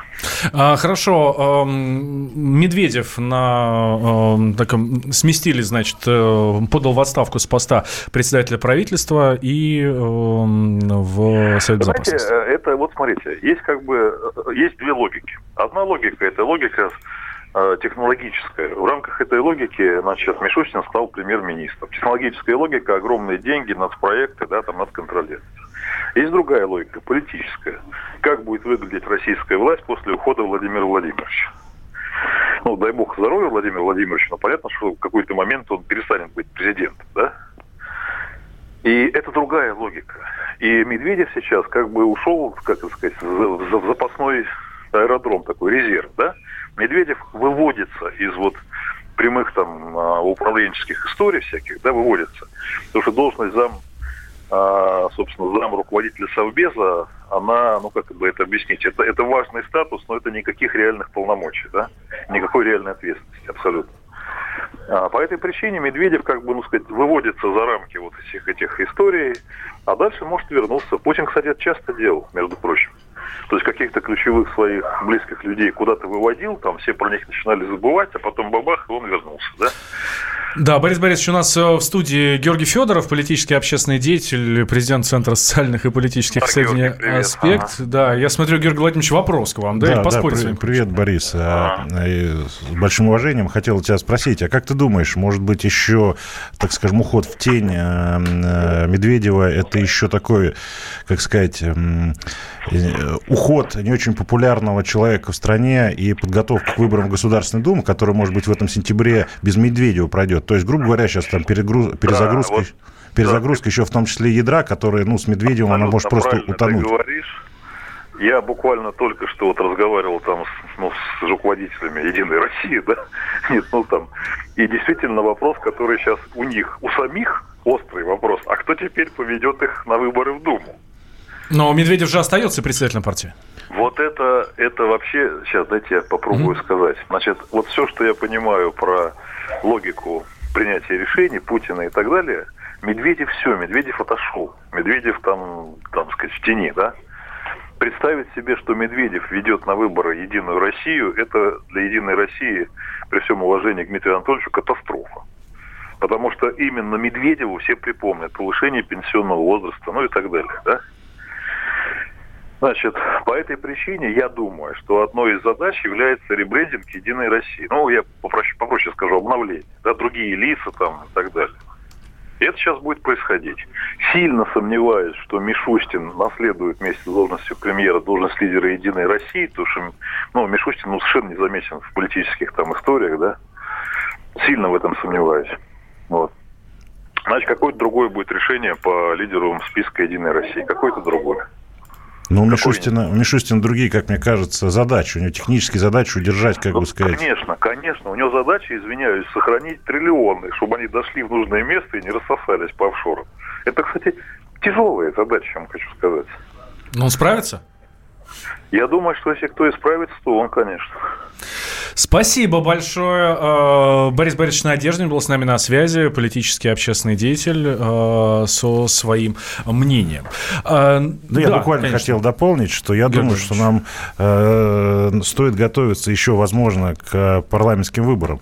Хорошо. Медведев на таком сместили, значит, подал в отставку с поста председателя правительства и в Совет Безопасности. Это вот смотрите, есть как бы есть две логики. Одна логика — это логика технологическая. В рамках этой логики, значит, Мишустин стал премьер-министром. Технологическая логика — огромные деньги, нацпроекты, да, там надконтролировать. Есть другая логика, политическая. Как будет выглядеть российская власть после ухода Владимира Владимировича? Ну, дай бог здоровья Владимиру Владимировичу, но понятно, что в какой-то момент он перестанет быть президентом, да? И это другая логика. И Медведев сейчас как бы ушел, как это сказать, в запасной аэродром, такой резерв, да? Медведев выводится из вот прямых там управленческих историй всяких, да, выводится. Потому что должность зам А, собственно, зам руководителя Совбеза, она, ну как бы это объяснить, это, это важный статус, но это никаких реальных полномочий, да, никакой реальной ответственности абсолютно. А, по этой причине Медведев, как бы, ну сказать, выводится за рамки вот всех этих историй, а дальше может вернуться. Путин, кстати, это часто делал, между прочим. То есть каких-то ключевых своих близких людей куда-то выводил, там все про них начинали забывать, а потом бабах, и он вернулся, да? Да, Борис Борисович, у нас в студии Георгий Федоров, политический общественный деятель, президент Центра социальных и политических исследований «Аспект». Ага. Да, я смотрю, Георгий Владимирович, вопрос к вам, да? Да, да, при, привет, Борис. Ага. С большим уважением хотел тебя спросить, а как ты думаешь, может быть, еще, так скажем, уход в тень Медведева – это еще такой, как сказать, уход не очень популярного человека в стране и подготовка к выборам в Государственную Думу, которая, может быть, в этом сентябре без Медведева пройдет? То есть, грубо говоря, сейчас там перегруз... перезагрузка, да, вот, перезагрузка да, еще в том числе ядра, которая, ну, с Медведевым, она может просто утонуть. Ты говоришь, я буквально только что вот разговаривал там с, ну, с руководителями Единой России, да, нет, ну там, и действительно вопрос, который сейчас у них, у самих острый вопрос, а кто теперь поведет их на выборы в Думу? Но Медведев же остается председателем партии. Вот это, это вообще, сейчас дайте я попробую mm-hmm. сказать. Значит, вот все, что я понимаю про логику принятия решений Путина и так далее, Медведев все, Медведев отошел. Медведев там, там сказать, в тени, да? Представить себе, что Медведев ведет на выборы Единую Россию, это для Единой России, при всем уважении к Дмитрию Анатольевичу, катастрофа. Потому что именно Медведеву все припомнят повышение пенсионного возраста, ну и так далее, да? Значит, по этой причине я думаю, что одной из задач является ребрендинг Единой России. Ну, я попроще, попроще скажу, обновление, да, другие лица там и так далее. И это сейчас будет происходить. Сильно сомневаюсь, что Мишустин наследует вместе с должностью премьера должность лидера Единой России, потому что, ну, Мишустин, ну, совершенно не замечен в политических там историях, да. Сильно в этом сомневаюсь. Вот. Значит, какое-то другое будет решение по лидерам списка Единой России, какое-то другое. Ну, у Мишустина, у Мишустина другие, как мне кажется, задачи. У него технические задачи удержать, как ну, бы сказать. Конечно, конечно. У него задача, извиняюсь, сохранить триллионы, чтобы они дошли в нужное место и не рассосались по офшорам. Это, кстати, тяжелая задача, я вам хочу сказать. Но он справится? Я думаю, что если кто и справится, то он, конечно. Спасибо большое. Борис Борисович Надеждин был с нами на связи, политический общественный деятель со своим мнением. Да, да, я буквально конечно. хотел дополнить, что я Георгий думаю, что нам э, стоит готовиться еще, возможно, к парламентским выборам.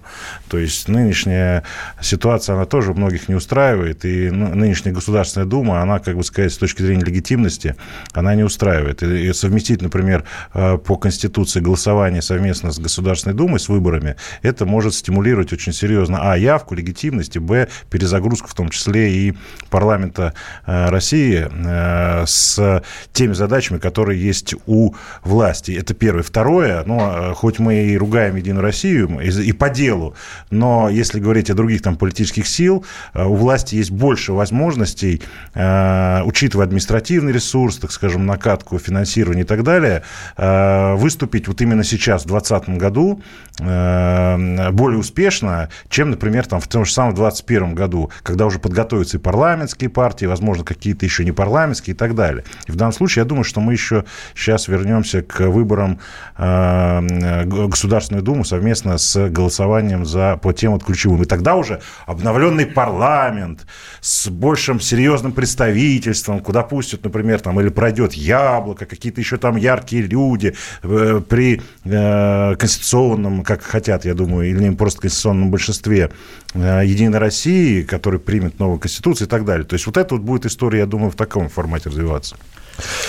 То есть нынешняя ситуация, она тоже многих не устраивает, и нынешняя Государственная Дума, она, как бы сказать, с точки зрения легитимности, она не устраивает. И совместить, например, по Конституции голосование совместно с Государственной Думой, с выборами, это может стимулировать очень серьезно, а, явку, легитимность, и, б, перезагрузку, в том числе и парламента э, России э, с теми задачами, которые есть у власти. Это первое. Второе, ну, хоть мы и ругаем Единую Россию, и, и по делу, но если говорить о других там политических сил, э, у власти есть больше возможностей, э, учитывая административный ресурс, так скажем, накатку, финансирование и так далее, э, выступить вот именно сейчас, в двадцать двадцатом году, более успешно, чем, например, там, в том же самом двадцать первом году, когда уже подготовятся и парламентские партии, возможно, какие-то еще не парламентские и так далее. И в данном случае, я думаю, что мы еще сейчас вернемся к выборам Государственную Думу совместно с голосованием за, по тем вот ключевым. И тогда уже обновленный парламент с большим серьезным представительством, куда пустят, например, там, или пройдет Яблоко, какие-то еще там яркие люди при конституционном, как хотят, я думаю, или не просто конституционном большинстве Единой России, который примет новую конституцию и так далее. То есть вот это вот будет история, я думаю, в таком формате развиваться.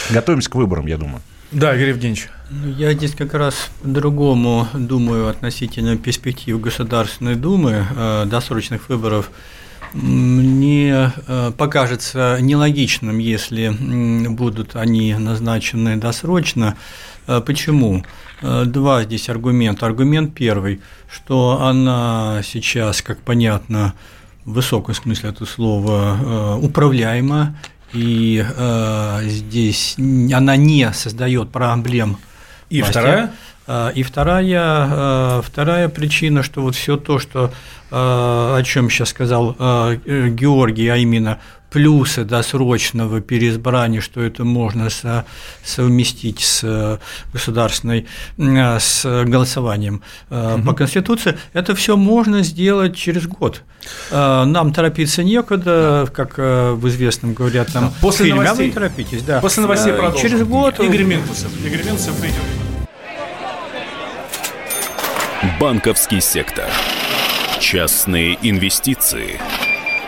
Готовимся к выборам, я думаю. Да, Игорь Евгеньевич. Я здесь как раз по-другому думаю относительно перспектив Государственной Думы, досрочных выборов. Мне покажется нелогичным, если будут они назначены досрочно. Почему? Два здесь аргумента. Аргумент первый, что она сейчас, как понятно, в высоком смысле этого слова, управляема, и здесь она не создает проблем. И власти. вторая? И вторая, вторая причина, что вот все то, что, о чем сейчас сказал Георгий, а именно плюсы досрочного переизбрания, что это можно совместить с государственной, с голосованием угу. по Конституции, это все можно сделать через год. Нам торопиться некуда, как в известном, говорят, нам после фильме, новостей. А вы не торопитесь, да. После новостей продолжим. Через год. Игорь Минтусов. Игорь Минтусов придет. Банковский сектор, частные инвестиции,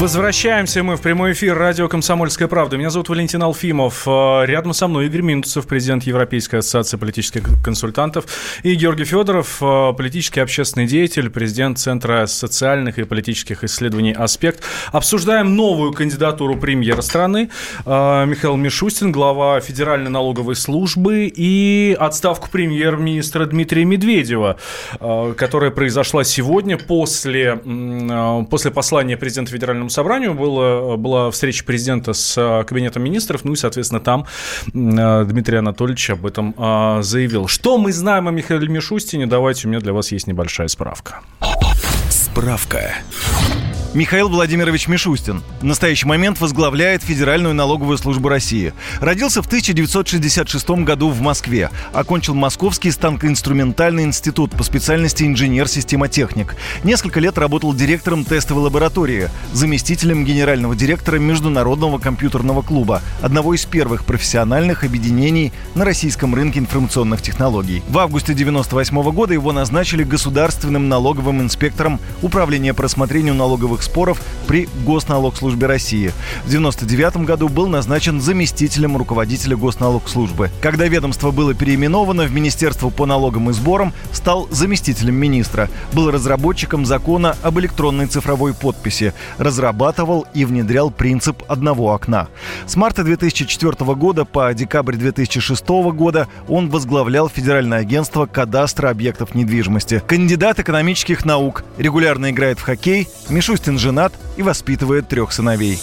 Возвращаемся мы в прямой эфир радио «Комсомольская правда». Меня зовут Валентин Алфимов. Рядом со мной Игорь Минтусов, президент Европейской ассоциации политических консультантов, и Георгий Федоров, политический и общественный деятель, президент Центра социальных и политических исследований «Аспект». Обсуждаем новую кандидатуру премьера страны, Михаил Мишустин, глава Федеральной налоговой службы, и отставку премьер-министра Дмитрия Медведева, которая произошла сегодня после, после послания президента Федеральной собранию. Было, была встреча президента с кабинетом министров, ну и, соответственно, там Дмитрий Анатольевич об этом заявил. Что мы знаем о Михаиле Мишустине? Давайте, у меня для вас есть небольшая справка. Справка. Михаил Владимирович Мишустин в настоящий момент возглавляет Федеральную налоговую службу России. Родился в тысяча девятьсот шестьдесят шестом году в Москве. Окончил Московский станкоинструментальный институт по специальности инженер-системотехник. Несколько лет работал директором тестовой лаборатории, заместителем генерального директора Международного компьютерного клуба, одного из первых профессиональных объединений на российском рынке информационных технологий. В августе девяносто восьмого года его назначили государственным налоговым инспектором Управления по рассмотрению налоговых споров при Госналогслужбе России. В девяносто девятом году был назначен заместителем руководителя Госналогслужбы. Когда ведомство было переименовано в Министерство по налогам и сборам, стал заместителем министра. Был разработчиком закона об электронной цифровой подписи. Разрабатывал и внедрял принцип одного окна. С марта две тысячи четвёртого года по декабрь две тысячи шестого года он возглавлял Федеральное агентство кадастра объектов недвижимости. Кандидат экономических наук. Регулярно играет в хоккей. Мишустин женат и воспитывает трех сыновей.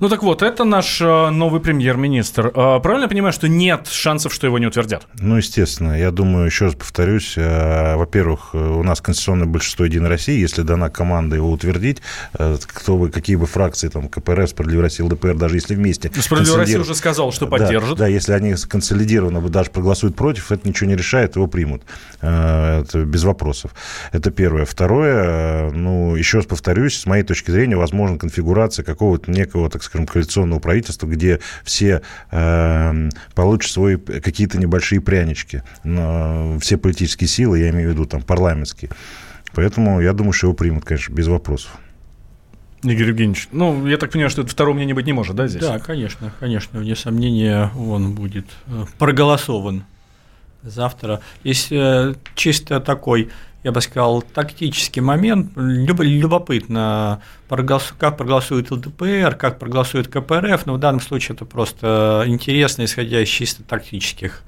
Ну так вот, это наш новый премьер-министр. Правильно я понимаю, что нет шансов, что его не утвердят? Ну, естественно. Я думаю, еще раз повторюсь, во-первых, у нас конституционное большинство Единой России, если дана команда его утвердить, кто бы, какие бы фракции, там, КПРФ, Справедливая Россия, ЛДПР, даже если вместе... Справедливая Россия уже сказала, что поддержит. Да, да, если они консолидированно даже проголосуют против, это ничего не решает, его примут. Это без вопросов. Это первое. Второе, ну, еще раз повторюсь, с моей точки зрения, возможно, конфигурация какого-то некого, так скажем, коалиционного правительства, где все э, получат свои какие-то небольшие прянички. Но все политические силы, я имею в виду там парламентские. Поэтому я думаю, что его примут, конечно, без вопросов. Игорь Евгеньевич, ну, я так понимаю, что это второго мнения быть не может, да, здесь? Да, конечно, конечно, вне сомнения, он будет проголосован завтра. Есть чисто такой, я бы сказал, тактический момент. Любопытно, как проголосует ЛДПР, как проголосует КПРФ, но в данном случае это просто интересно, исходя из чисто тактических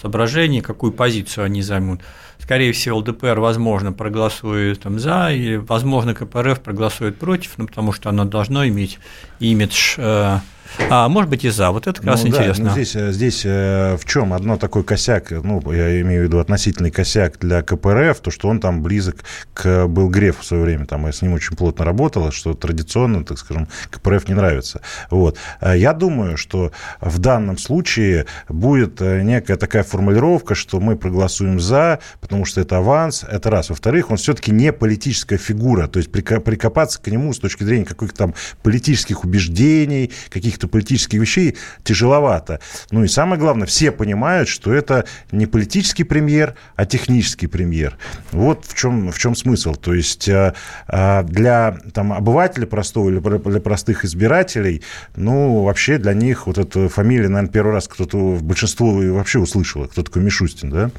соображений, какую позицию они займут. Скорее всего, ЛДПР, возможно, проголосует там за, и, возможно, КПРФ проголосует против, ну, потому что оно должно иметь имидж, э, а может быть и за. Вот это как ну, раз да, интересно. Ну, здесь, здесь в чем одно такой косяк, ну, я имею в виду относительный косяк для КПРФ, то, что он там близок к был Грефу в свое время, там я с ним очень плотно работала, что традиционно, так скажем, КПРФ не нравится. Вот. Я думаю, что в данном случае будет некая такая формулировка, что мы проголосуем за, потому что это аванс, это раз. Во-вторых, он все-таки не политическая фигура, то есть прикопаться к нему с точки зрения каких-то там политических убеждений, каких-то политических вещей тяжеловато. Ну и самое главное, все понимают, что это не политический премьер, а технический премьер. Вот в чем, в чем смысл. То есть для там, обывателя простого или для простых избирателей, ну вообще для них вот эта фамилия, наверное, первый раз кто-то, большинство вообще услышало, кто такой Мишустин, да?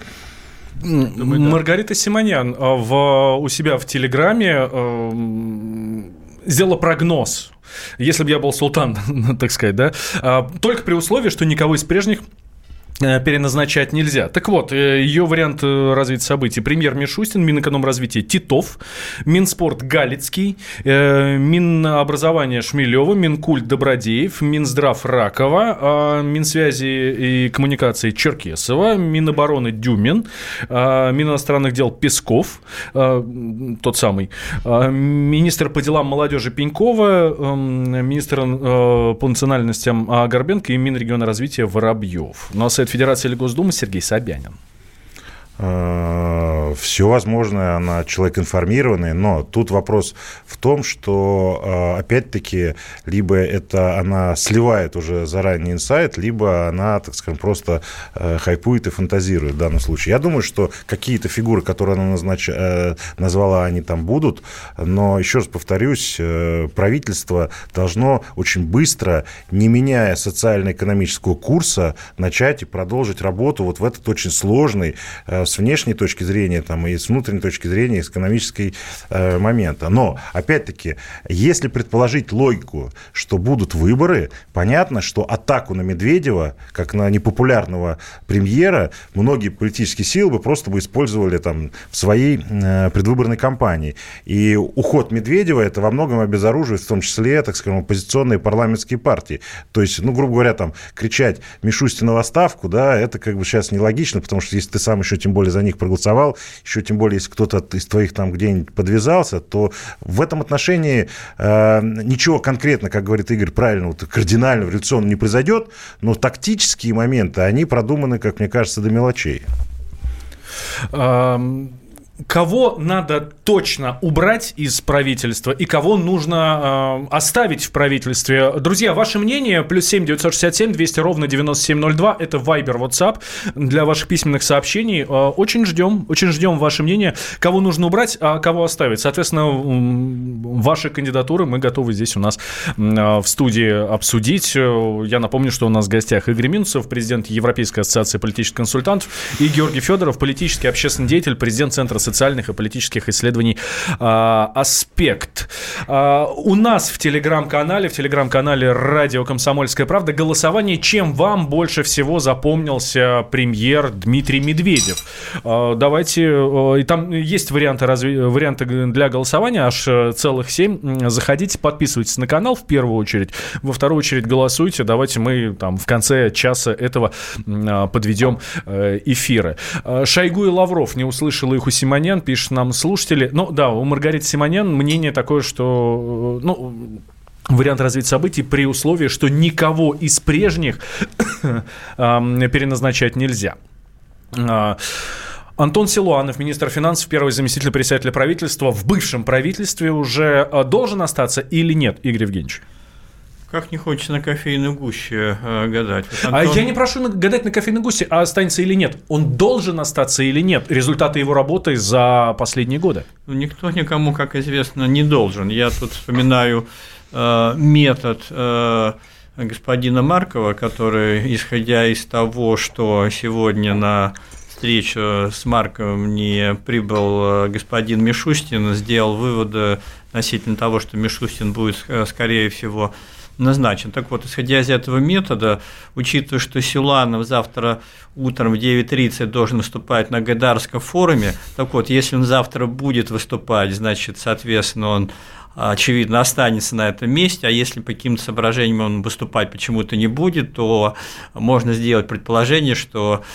Думаю, да. Маргарита Симоньян в, у себя в Телеграме э, сделала прогноз. Если бы я был султан, так сказать, да, только при условии, что никого из прежних переназначать нельзя. Так вот, ее вариант развития событий. Премьер Мишустин, Минэкономразвития Титов, Минспорт Галицкий, Минобразование Шмелева, Минкульт Добродеев, Минздрав Ракова, Минсвязи и коммуникации Черкесова, Минобороны Дюмин, Мининостранных дел Песков, тот самый, министр по делам молодежи Пенькова, министр по национальностям Горбенко и Минрегионразвития Воробьев. Но Совет Федерации или Госдумы Сергей Собянин. Все возможно, она человек информированный, но тут вопрос в том, что, опять-таки, либо это она сливает уже заранее инсайт, либо она, так скажем, просто хайпует и фантазирует в данном случае. Я думаю, что какие-то фигуры, которые она назнач... назвала, они там будут, но, еще раз повторюсь, правительство должно очень быстро, не меняя социально-экономического курса, начать и продолжить работу вот в этот очень сложный, с внешней точки зрения там, и с внутренней точки зрения, и с экономической э, момента. Но, опять-таки, если предположить логику, что будут выборы, понятно, что атаку на Медведева, как на непопулярного премьера, многие политические силы бы просто бы использовали там, в своей э, предвыборной кампании. И уход Медведева это во многом обезоруживает, в том числе, так скажем, оппозиционные парламентские партии. То есть, ну, грубо говоря, там, кричать «Мишустина в отставку», да, это как бы сейчас нелогично, потому что если ты сам еще тем более за них проголосовал, еще тем более, если кто-то из твоих там где-нибудь подвязался, то в этом отношении э, ничего конкретно, как говорит Игорь, правильно, вот, кардинально, революционно не произойдет, но тактические моменты, они продуманы, как мне кажется, до мелочей. Кого надо точно убрать из правительства и кого нужно э, оставить в правительстве? Друзья, ваше мнение, плюс семь девятьсот шестьдесят семь двести ровно девяносто семь ноль два, это Viber, WhatsApp для ваших письменных сообщений. Э, очень ждем, очень ждем ваше мнение, кого нужно убрать, а кого оставить. Соответственно, ваши кандидатуры мы готовы здесь у нас э, в студии обсудить. Я напомню, что у нас в гостях Игорь Минтусов, президент Европейской ассоциации политических консультантов, и Георгий Федоров, политический общественный деятель, президент Центра социальных и политических исследований «Аспект». У нас в телеграм-канале, в телеграм-канале «Радио Комсомольская правда» голосование, чем вам больше всего запомнился премьер Дмитрий Медведев. Давайте, и там есть варианты, варианты для голосования, аж целых семь. Заходите, подписывайтесь на канал в первую очередь, во вторую очередь голосуйте. Давайте мы там в конце часа этого подведем эфиры. Шойгу и Лавров, не услышал их у Симоньян, пишет нам слушатели. Ну да, у Маргариты Симоньян мнение такое, что... Ну, вариант развития событий при условии, что никого из прежних переназначать нельзя. Антон Силуанов, министр финансов, первый заместитель председателя правительства, в бывшем правительстве уже должен остаться или нет, Игорь Евгеньевич? Как не хочется на кофейной гуще э, гадать. Вот Антон... А я не прошу гадать на кофейной гуще, а останется или нет. Он должен остаться или нет? Результаты его работы за последние годы. Никто никому, как известно, не должен. Я тут вспоминаю э, метод э, господина Маркова, который, исходя из того, что сегодня на встречу с Марковым не прибыл господин Мишустин, сделал выводы относительно того, что Мишустин будет, скорее всего, назначен. Так вот, исходя из этого метода, учитывая, что Силуанов завтра утром в девять тридцать должен выступать на Гайдарском форуме, так вот, если он завтра будет выступать, значит, соответственно, он, очевидно, останется на этом месте, а если по каким-то соображениям он выступать почему-то не будет, то можно сделать предположение, что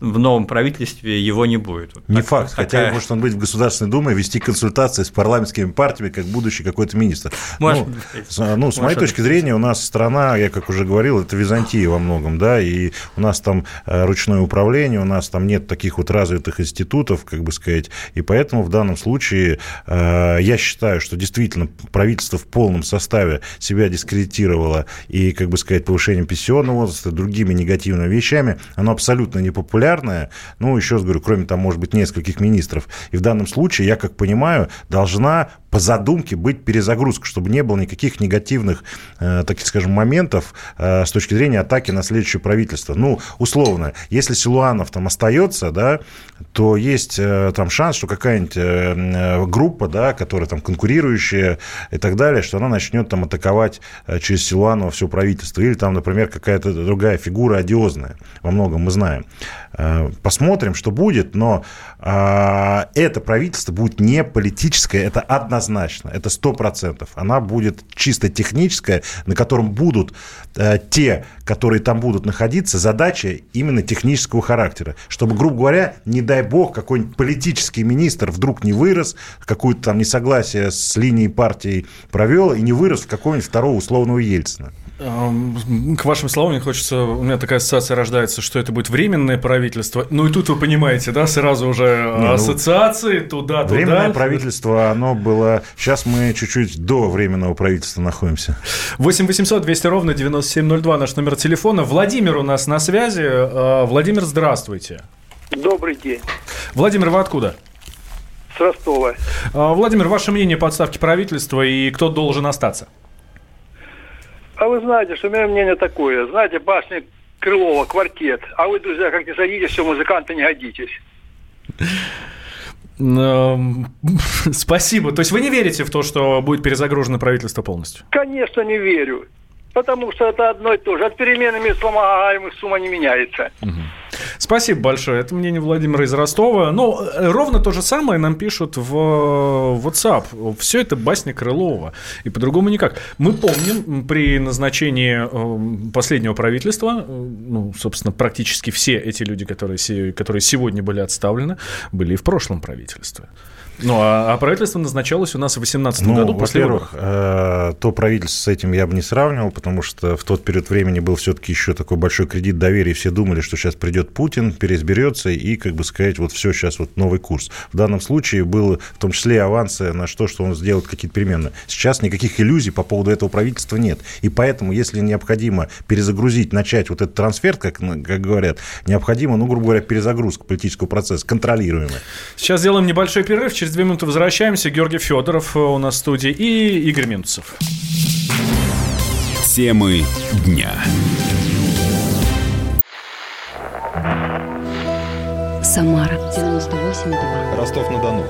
в новом правительстве его не будет. Вот не так, факт, такая... хотя может он быть в Государственной Думе, вести консультации с парламентскими партиями, как будущий какой-то министр. Может, ну, ну, с может, моей точки быть. зрения, у нас страна, я как уже говорил, это Византия во многом, да, и у нас там ручное управление, у нас там нет таких вот развитых институтов, как бы сказать, и поэтому в данном случае я считаю, что действительно Действительно, правительство в полном составе себя дискредитировало и, как бы сказать, повышением пенсионного возраста, другими негативными вещами. Оно абсолютно непопулярное. Ну, еще раз говорю, кроме там, может быть, нескольких министров. И в данном случае, я как понимаю, должна по задумке быть перезагрузка, чтобы не было никаких негативных, э, так скажем, моментов э, с точки зрения атаки на следующее правительство. Ну, условно, если Силуанов там остается, да, то есть э, там шанс, что какая-нибудь э, группа, да, которая там конкурирующая и так далее, что она начнет там атаковать через Силуанова все правительство. Или там, например, какая-то другая фигура одиозная. Во многом мы знаем. Э, посмотрим, что будет, но э, это правительство будет не политическое, это однозначно. Однозначно, это сто процентов. Она будет чисто техническая, на котором будут э, те, которые там будут находиться, задачи именно технического характера. Чтобы, грубо говоря, не дай бог, какой-нибудь политический министр вдруг не вырос, какое-то там несогласие с линией партии провел и не вырос в какого-нибудь второго условного Ельцина. К вашим словам, мне хочется, у меня такая ассоциация рождается, что это будет временное правительство. Ну и тут вы понимаете, да, сразу уже не, ассоциации, ну, туда-туда. Временное правительство, оно было... Сейчас мы чуть-чуть до временного правительства находимся. восемь восемьсот двести ровно девяносто семь ноль два наш номер телефона. Владимир у нас на связи. Владимир, здравствуйте. Добрый день. Владимир, вы откуда? С Ростова. Владимир, ваше мнение по отставке правительства и кто должен остаться? А вы знаете, что у меня мнение такое. Знаете, башня Крылова, квартет. А вы, друзья, как не садитесь, все, музыканты, не годитесь. Спасибо. То есть вы не верите в то, что будет перезагружено правительство полностью? Конечно, не верю. Потому что это одно и то же. От переменами слагаемых сумма не меняется. Спасибо большое. Это мнение Владимира из Ростова. Ну, ровно то же самое нам пишут в WhatsApp. Все это басня Крылова. И по-другому никак. Мы помним, при назначении последнего правительства, ну, собственно, практически все эти люди, которые, которые сегодня были отставлены, были и в прошлом правительстве. Ну, а правительство назначалось у нас в восемнадцатом году после выборов. Во-первых, то правительство с этим я бы не сравнивал, потому что в тот период времени был все-таки еще такой большой кредит доверия, все думали, что сейчас придет Путин, переизберется и, как бы сказать, вот все, сейчас вот новый курс. В данном случае было в том числе и авансы на то, что он сделает какие-то перемены. Сейчас никаких иллюзий по поводу этого правительства нет. И поэтому, если необходимо перезагрузить, начать вот этот трансфер, как, как говорят, необходимо, ну, грубо говоря, перезагрузка политического процесса, контролируемая. Сейчас сделаем небольшой перерыв, через Через две минуты возвращаемся. Георгий Федоров у нас в студии и Игорь Минтусов. Темы дня. Самара девяносто восемь и два. Ростов-на-Дону.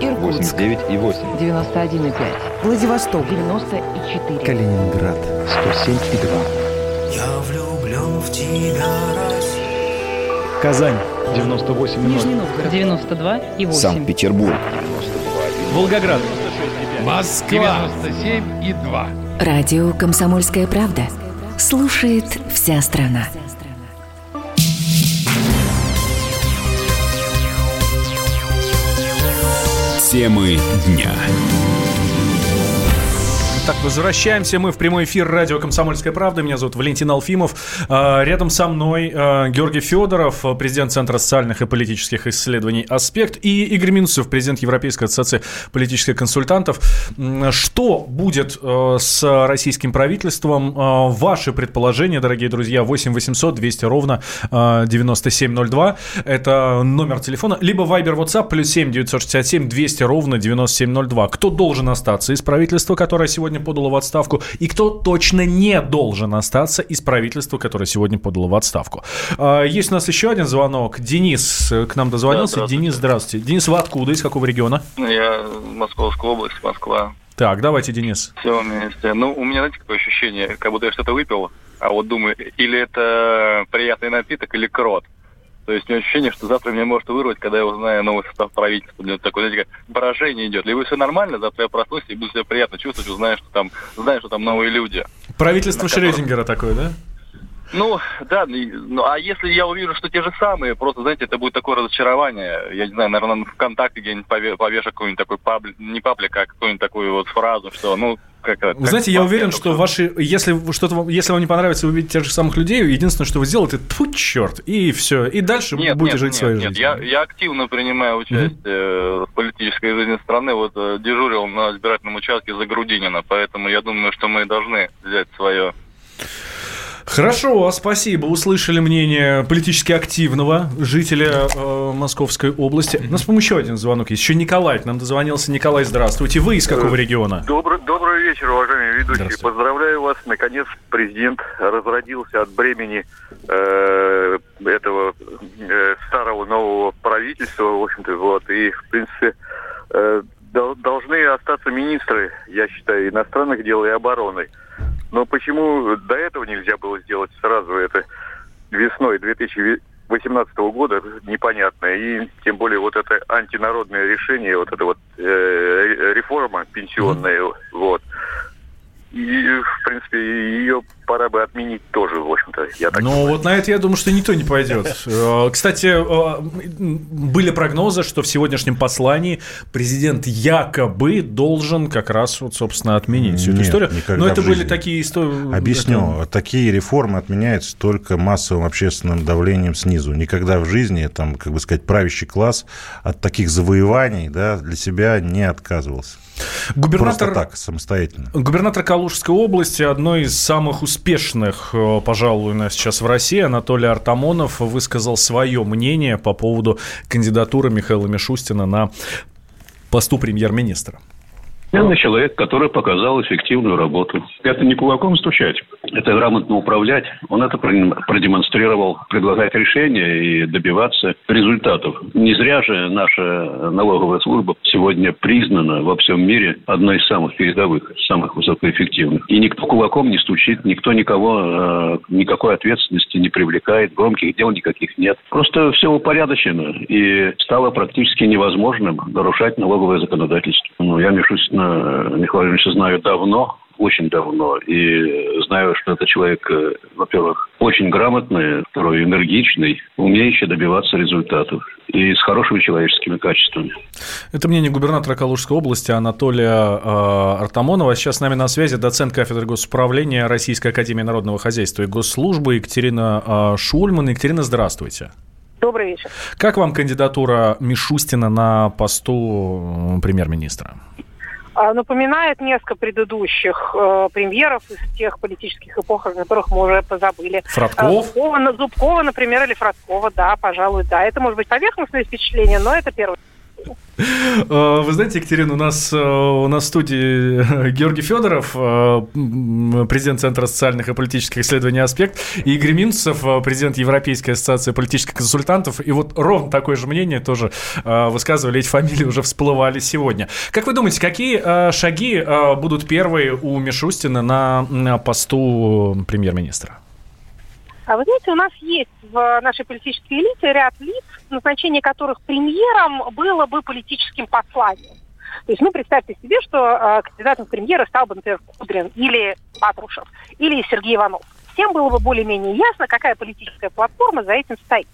Иркутск восемьдесят девять и восемь. девяносто один и пять. Владивосток девяносто и четыре. Калининград сто семь и два. Я влюблен в тебя, Россия. Казань девяносто восемь и ноль. Нижний Новгород девяносто два и восемь. Санкт-Петербург девяносто два и ноль. Волгоград девяносто шесть и пять. Москва девяносто семь и два. Радио «Комсомольская правда» слушает вся страна. Темы дня. Так, возвращаемся. Мы в прямой эфир радио «Комсомольская правда». Меня зовут Валентин Алфимов. Рядом со мной Георгий Федоров, президент Центра социальных и политических исследований «Аспект», и Игорь Минтусов, президент Европейской ассоциации политических консультантов. Что будет с российским правительством? Ваши предположения, дорогие друзья, восемь восемьсот двести ровно девяносто семь ноль два. Это номер телефона. Либо Viber, WhatsApp, плюс семь девятьсот шестьдесят семь двести ровно девяносто семь ноль два. Кто должен остаться из правительства, которое сегодня сегодня подало в отставку, и кто точно не должен остаться из правительства, которое сегодня подало в отставку. Есть у нас еще один звонок. Денис к нам дозвонился. Да, здравствуйте. Денис, здравствуйте. Денис, вы откуда? Из какого региона? Я Московская область, Москва. Так, давайте, Денис. Все, вместе. Ну, у меня, знаете, такое ощущение, как будто я что-то выпил, а вот думаю, или это приятный напиток, или крот. То есть у меня ощущение, что завтра меня может вырвать, когда я узнаю новый состав правительства. У меня такое, знаете, как поражение идет. Либо все нормально, завтра я проснусь и буду себя приятно чувствовать, узнаю, что там, знаю, что там новые люди. Правительство Шрёдингера такое, да? Ну, да, ну, а если я увижу, что те же самые, просто, знаете, это будет такое разочарование. Я не знаю, наверное, ВКонтакте где-нибудь повешу какой-нибудь такой паблик, не паблик, а какую-нибудь такую вот фразу, что, ну... Как, как вы знаете, я уверен, что ваши, если что-то, если вам не понравится увидеть тех же самых людей, единственное, что вы сделаете, тьфу, черт, и все, и дальше нет, будете нет, жить нет, своей нет. жизнью. Я, я активно принимаю участие mm-hmm. в политической жизни страны, вот дежурил на избирательном участке за Грудинина, поэтому я думаю, что мы должны взять свое. Хорошо, спасибо. Услышали мнение политически активного жителя э, Московской области. У нас, по-моему, еще один звонок есть. Еще Николай. К нам дозвонился. Николай, здравствуйте. Вы из какого региона? Добрый, добрый вечер, уважаемые ведущие. Поздравляю вас. Наконец президент разродился от бремени э, этого э, старого нового правительства. В общем-то, вот. И, в принципе, э, дол- должны остаться министры, я считаю, иностранных дел и обороны. Но почему до этого нельзя было сделать сразу это весной две тысячи восемнадцатого года, непонятно. И тем более вот это антинародное решение, вот эта вот э, реформа пенсионная, mm-hmm. вот. И, в принципе, ее пора бы отменить тоже, в общем-то. Я так ну, думаю. Вот на это, я думаю, что никто не пойдет. Кстати, были прогнозы, что в сегодняшнем послании президент якобы должен как раз, вот, собственно, отменить всю эту историю. Но это были такие истории... Объясню. Это... Такие реформы отменяются только массовым общественным давлением снизу. Никогда в жизни, там, как бы сказать, правящий класс от таких завоеваний, да, для себя не отказывался. Губернатор... Просто так, самостоятельно. Губернатор Калужской области, одной из самых успешных, пожалуй, у нас сейчас в России, Анатолий Артамонов высказал свое мнение по поводу кандидатуры Михаила Мишустина на посту премьер-министра. Это человек, который показал эффективную работу. Это не кулаком стучать, это грамотно управлять. Он это продемонстрировал, предлагать решения и добиваться результатов. Не зря же наша налоговая служба сегодня признана во всем мире одной из самых передовых, самых высокоэффективных. И никто кулаком не стучит, никто никого, никакой ответственности не привлекает, громких дел никаких нет. Просто все упорядочено, и стало практически невозможным нарушать налоговое законодательство. Ну, я мешусь на Михаила Ильича знаю давно, очень давно, и знаю, что это человек, во-первых, очень грамотный, второй, энергичный, умеющий добиваться результатов и с хорошими человеческими качествами. Это мнение губернатора Калужской области Анатолия э, Артамонова. Сейчас с нами на связи доцент кафедры госуправления Российской академии народного хозяйства и госслужбы Екатерина э, Шульман. Екатерина, здравствуйте. Добрый вечер. Как вам кандидатура Мишустина на посту премьер-министра? Напоминает несколько предыдущих э, премьеров из тех политических эпох, о которых мы уже позабыли. Фрадков? Зубкова, Зубкова, например, или Фрадкова, да, пожалуй, да. Это может быть поверхностное впечатление, но это первое. Вы знаете, Екатерина, у нас, у нас в студии Георгий Федоров, президент Центра социальных и политических исследований «Аспект», и Игорь Минтусов, президент Европейской ассоциации политических консультантов. И вот ровно такое же мнение тоже высказывали, эти фамилии уже всплывали сегодня. Как вы думаете, какие шаги будут первые у Мишустина на посту премьер-министра? А вы знаете, у нас есть в нашей политической элите ряд лиц, назначение которых премьером было бы политическим посланием. То есть, ну, представьте себе, что э, кандидатом в премьеры стал бы, например, Кудрин или Патрушев, или Сергей Иванов. Всем было бы более-менее ясно, какая политическая платформа за этим стоит.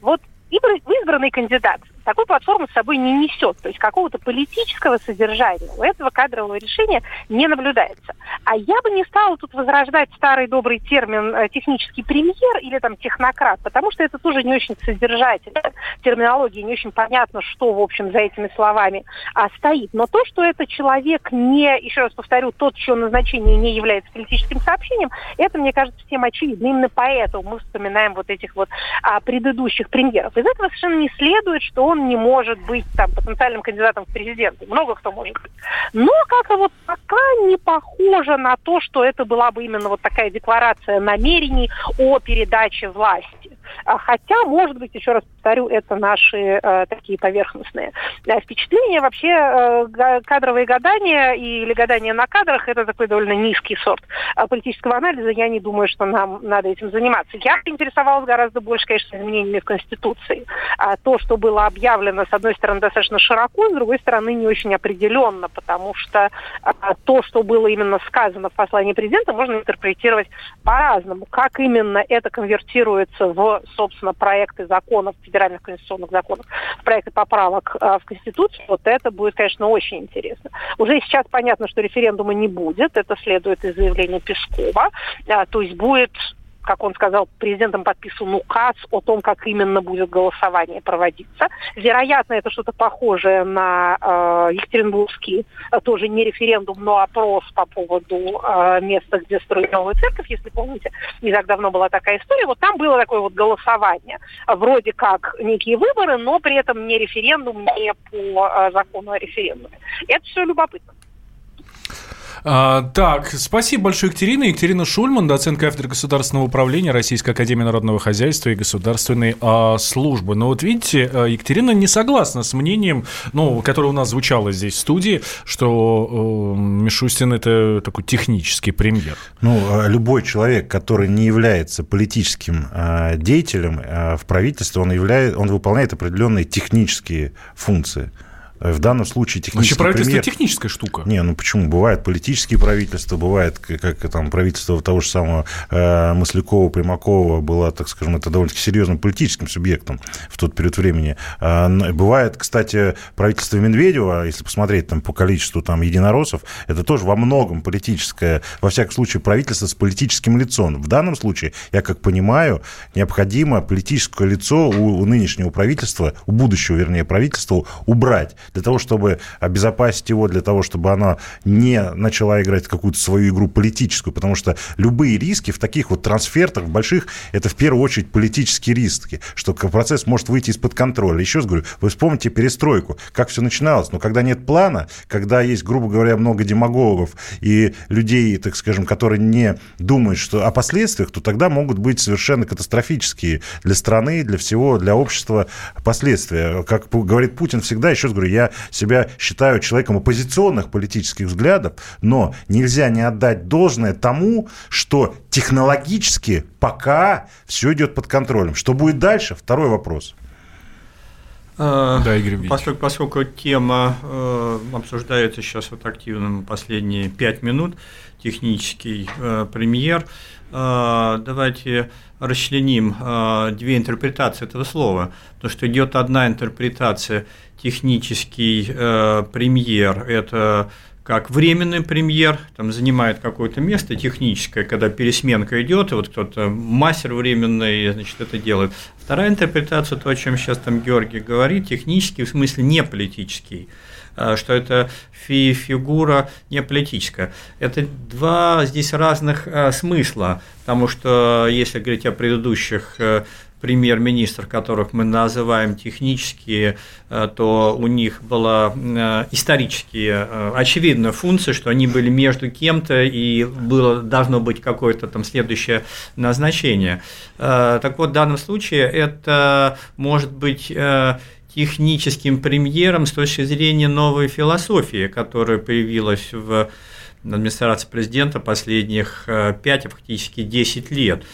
Вот избранный кандидат такой платформы с собой не несет, то есть какого-то политического содержания у этого кадрового решения не наблюдается. А я бы не стала тут возрождать старый добрый термин «технический премьер» или там «технократ», потому что это тоже не очень содержательно, терминология не очень понятно, что, в общем, за этими словами а, стоит. Но то, что это человек не, еще раз повторю, тот, чье назначение не является политическим сообщением, это, мне кажется, всем очевидно. Именно поэтому мы вспоминаем вот этих вот а, предыдущих премьеров. Из этого совершенно не следует, что он он не может быть там потенциальным кандидатом в президенты. Много кто может быть. Но как-то вот пока не похоже на то, что это была бы именно вот такая декларация намерений о передаче власти. Хотя, может быть, еще раз повторю, это наши э, такие поверхностные э, впечатления. Вообще э, кадровые гадания или гадания на кадрах – это такой довольно низкий сорт э, политического анализа. Я не думаю, что нам надо этим заниматься. Я интересовалась гораздо больше, конечно, изменениями в Конституции. А то, что было объявлено, с одной стороны, достаточно широко, с другой стороны, не очень определенно, потому что э, то, что было именно сказано в послании президента, можно интерпретировать по-разному. Как именно это конвертируется в собственно, проекты законов, федеральных конституционных законов, проекты поправок э, в Конституцию, вот это будет, конечно, очень интересно. Уже сейчас понятно, что референдума не будет, это следует из заявления Пескова, э, то есть будет, как он сказал, президентом подписан указ о том, как именно будет голосование проводиться. Вероятно, это что-то похожее на э, Екатеринбургский, тоже не референдум, но опрос по поводу э, места, где строят новую церковь, если помните. Не так давно была такая история. Вот там было такое вот голосование. Вроде как некие выборы, но при этом не референдум, не по э, закону о референдуме. Это все любопытно. А, так, спасибо большое, Екатерина. Екатерина Шульман, доцент кафедры государственного управления Российской академии народного хозяйства и государственной а, службы. Но вот видите, Екатерина не согласна с мнением, ну, которое у нас звучало здесь в студии, что э, Мишустин – это такой технический премьер. Ну, любой человек, который не является политическим э, деятелем э, в правительстве, он, являет, он выполняет определенные технические функции. В данном случае технический премьер... Вообще правительство техническая штука. Не, ну почему? Бывают политические правительства, бывает как там правительство того же самого э, Маслякова, Примакова было, так скажем, это довольно-таки серьезным политическим субъектом в тот период времени. Э, бывает, кстати, правительство Медведева, если посмотреть там, по количеству там, единороссов, это тоже во многом политическое, во всяком случае, правительство с политическим лицом. В данном случае, я как понимаю, необходимо политическое лицо у, у нынешнего правительства, у будущего, вернее, правительства убрать. Для того, чтобы обезопасить его, для того, чтобы она не начала играть какую-то свою игру политическую, потому что любые риски в таких вот трансфертах больших, это в первую очередь политические риски, что процесс может выйти из-под контроля. Еще раз говорю, вы вспомните перестройку, как все начиналось, но когда нет плана, когда есть, грубо говоря, много демагогов и людей, так скажем, которые не думают что о последствиях, то тогда могут быть совершенно катастрофические для страны, для всего, для общества последствия. Как говорит Путин всегда, еще раз говорю, я себя считаю человеком оппозиционных политических взглядов, но нельзя не отдать должное тому, что технологически пока все идет под контролем. Что будет дальше? Второй вопрос. Да, Игорь Ильич. Поскольку, поскольку тема э, обсуждается сейчас вот активно последние пять минут, технический э, премьер, э, давайте расчленим э, две интерпретации этого слова. Потому что идет одна интерпретация технический э, премьер – это как временный премьер, там занимает какое-то место техническое, когда пересменка идет, и вот кто-то мастер временный, значит, это делает. Вторая интерпретация, то, о чем сейчас там Георгий говорит, технический, в смысле не политический, что это фи- фигура не политическая. Это два здесь разных а, смысла, потому что если говорить о предыдущих премьер-министр, которых мы называем технические, то у них была исторические, очевидно, функции, что они были между кем-то и было, должно быть какое-то там следующее назначение. Так вот, в данном случае это может быть техническим премьером с точки зрения новой философии, которая появилась в администрации президента последних пять, а фактически десять лет.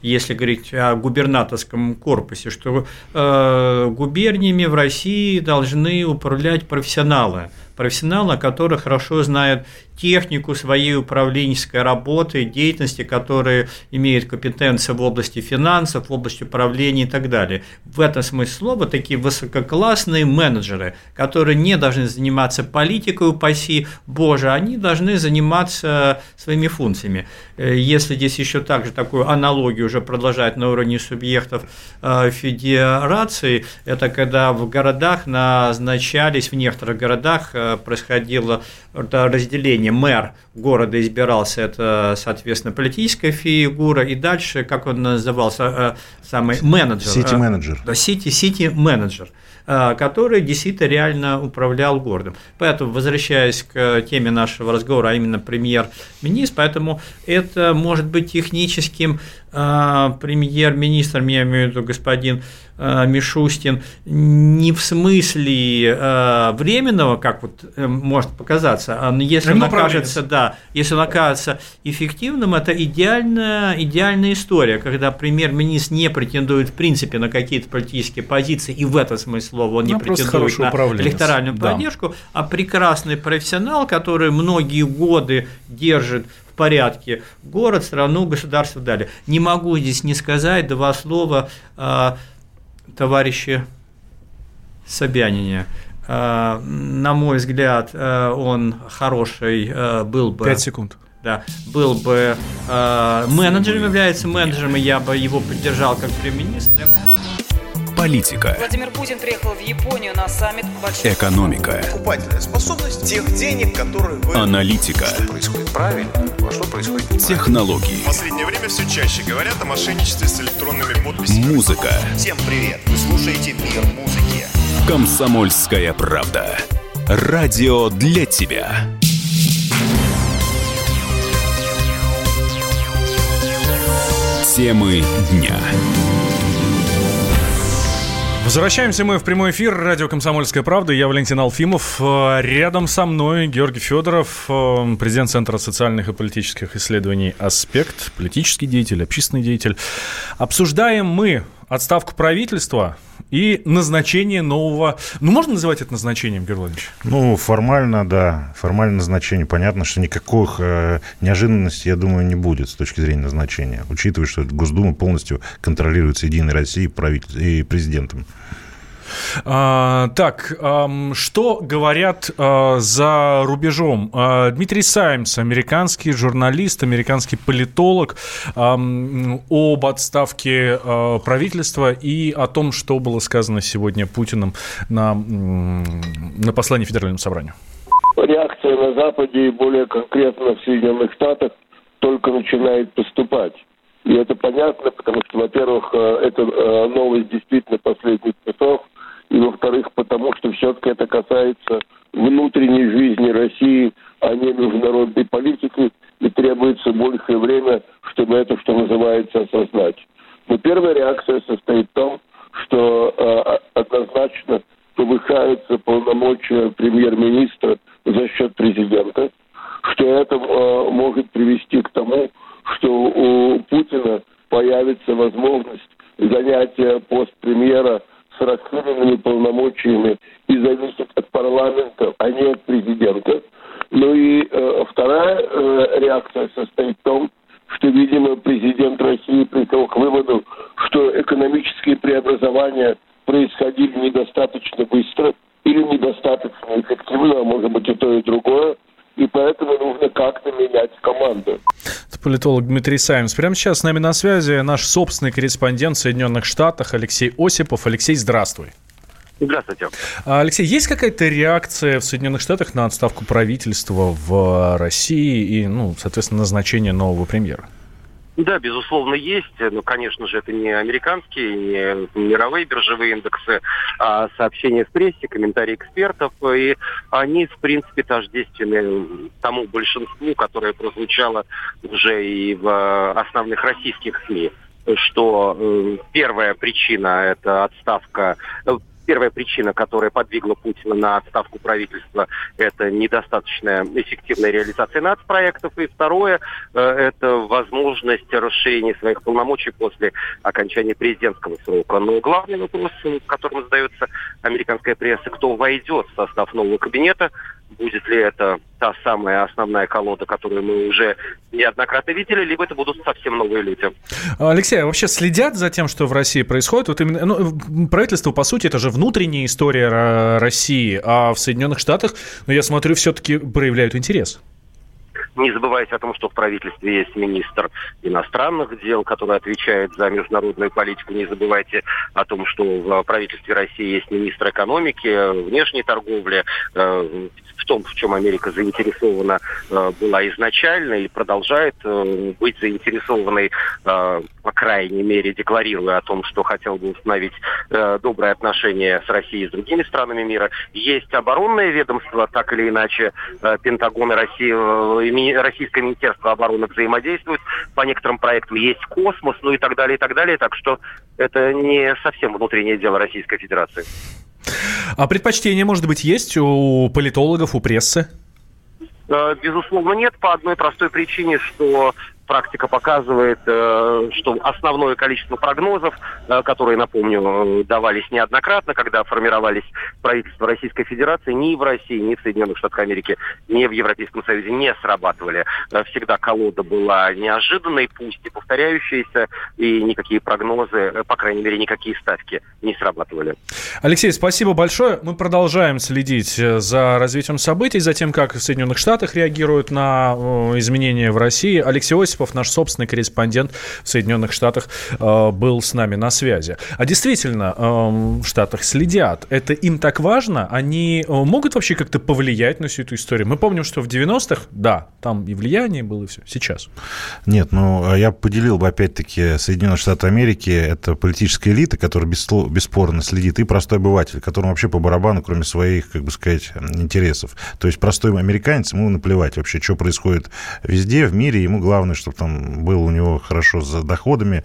Если говорить о губернаторском корпусе, что губерниями в России должны управлять профессионалы. Профессионалы, которые хорошо знают технику своей управленческой работы, деятельности, которые имеют компетенции в области финансов, в области управления и так далее. В этом смысле слова такие высококлассные менеджеры, которые не должны заниматься политикой, упаси Боже, они должны заниматься своими функциями. Если здесь еще также такую аналогию уже продолжать на уровне субъектов федерации, это когда в городах назначались, в некоторых городах происходило разделение. Мэр города избирался, это, соответственно, политическая фигура, и дальше, как он назывался, самый менеджер. Сити-менеджер. Да, сити-менеджер, который действительно реально управлял городом. Поэтому, возвращаясь к теме нашего разговора, а именно премьер-министр, поэтому это может быть техническим премьер-министром, я имею в виду господин Мишустин, не в смысле временного, как вот может показаться, а если он, окажется, да, если он окажется эффективным, это идеальная, идеальная история, когда премьер-министр не претендует в принципе на какие-то политические позиции, и в этом смысле слова он ну, не претендует на электоральную да. поддержку, а прекрасный профессионал, который многие годы держит порядке город, страну, государство далее. Не могу здесь не сказать два слова э, товарища Собянина. Э, на мой взгляд, э, он хороший э, был бы. Пять секунд. Да, был бы э, менеджером, является менеджером, и я бы его поддержал как премьер-министр. Политика. Владимир Путин приехал в Японию на саммит. Большой... Экономика. Покупательная способность тех денег, которые вы... Аналитика. Что происходит правильно, а что происходит неправильно. Технологии. В последнее время все чаще говорят о мошенничестве с электронными подписями. Музыка. Всем привет, вы слушаете «Мир музыки». «Комсомольская правда». Радио для тебя. Темы дня. Возвращаемся мы в прямой эфир. Радио «Комсомольская правда». Я Валентин Алфимов. Рядом со мной Георгий Федоров, президент Центра социальных и политических исследований «Аспект», политический деятель, общественный деятель. Обсуждаем мы отставку правительства и назначение нового... Ну, можно называть это назначением, Георгий Владимирович? Ну, формально, да. Формально назначение. Понятно, что никаких э, неожиданностей, я думаю, не будет с точки зрения назначения, учитывая, что Госдума полностью контролируется Единой Россией и президентом. А, так, а, что говорят а, за рубежом? А, Дмитрий Саймс, американский журналист, американский политолог, а, об отставке а, правительства и о том, что было сказано сегодня Путиным на, на послании Федеральному собранию. Реакция на Западе и более конкретно в Соединенных Штатах только начинает поступать. И это понятно, потому что, во-первых, это новость действительно последних часов, и, во-вторых, потому что все-таки это касается внутренней жизни России, а не международной политики, и требуется большее время, чтобы это, что называется, осознать. Но первая реакция состоит в том, что э, однозначно повышаются полномочия премьер-министра за счет президента, что это э, может привести к тому, что у Путина появится возможность занятия пост премьера с расширенными полномочиями и зависит от парламента, а не от президента. Ну и э, вторая э, реакция состоит в том, что, видимо, президент России пришел к выводу, что экономические преобразования происходили недостаточно быстро или недостаточно эффективно, а может быть и то, и другое. И поэтому нужно как-то менять команду. Это политолог Дмитрий Саймс. Прямо сейчас с нами на связи наш собственный корреспондент в Соединенных Штатах Алексей Осипов. Алексей, здравствуй. Здравствуйте. Алексей, есть какая-то реакция в Соединенных Штатах на отставку правительства в России и, ну, соответственно, назначение нового премьера? Да, безусловно, есть. Но, конечно же, это не американские, не мировые биржевые индексы, а сообщения в прессе, комментарии экспертов. И они, в принципе, тождественны тому большинству, которое прозвучало уже и в основных российских СМИ, что первая причина – это отставка. Первая причина, которая подвигла Путина на отставку правительства, это недостаточная эффективная реализация нацпроектов. И второе, это возможность расширения своих полномочий после окончания президентского срока. Но главный вопрос, которым задается американская пресса, кто войдет в состав нового кабинета, будет ли это та самая основная колода, которую мы уже неоднократно видели, либо это будут совсем новые люди. Алексей, а вообще следят за тем, что в России происходит? Вот именно, ну, правительство, по сути, это же внутренняя история России, а в Соединенных Штатах, ну, я смотрю, все-таки проявляют интерес. Не забывайте о том, что в правительстве есть министр иностранных дел, который отвечает за международную политику. Не забывайте о том, что в правительстве России есть министр экономики, внешней торговли, в том, в чем Америка заинтересована была изначально и продолжает быть заинтересованной, по крайней мере, декларируя о том, что хотел бы установить добрые отношения с Россией и с другими странами мира. Есть оборонное ведомство, так или иначе, Пентагон и Россия, Российское министерство обороны взаимодействуют по некоторым проектам. Есть космос, ну и так далее, и так далее. Так что это не совсем внутреннее дело Российской Федерации. А предпочтение, может быть, есть у политологов, у прессы? Безусловно, нет. По одной простой причине, что практика показывает, что основное количество прогнозов, которые, напомню, давались неоднократно, когда формировались правительства Российской Федерации, ни в России, ни в Соединенных Штатах Америки, ни в Европейском Союзе не срабатывали. Всегда колода была неожиданной, пусть и повторяющаяся, и никакие прогнозы, по крайней мере, никакие ставки не срабатывали. Алексей, спасибо большое. Мы продолжаем следить за развитием событий, за тем, как в Соединенных Штатах реагируют на изменения в России. Алексей Осипов, наш собственный корреспондент в Соединенных Штатах, был с нами на связи. А действительно, в Штатах следят. Это им так важно? Они могут вообще как-то повлиять на всю эту историю? Мы помним, что в девяностых, да, там и влияние было, и все. Сейчас. Нет, ну, я поделил бы, опять-таки, Соединенные Штаты Америки. Это политическая элита, которая бесспорно следит, и простой обыватель, которому вообще по барабану, кроме своих, как бы сказать, интересов. То есть простой американец, ему наплевать вообще, что происходит везде, в мире. Ему главное, что чтобы там было у него хорошо за доходами.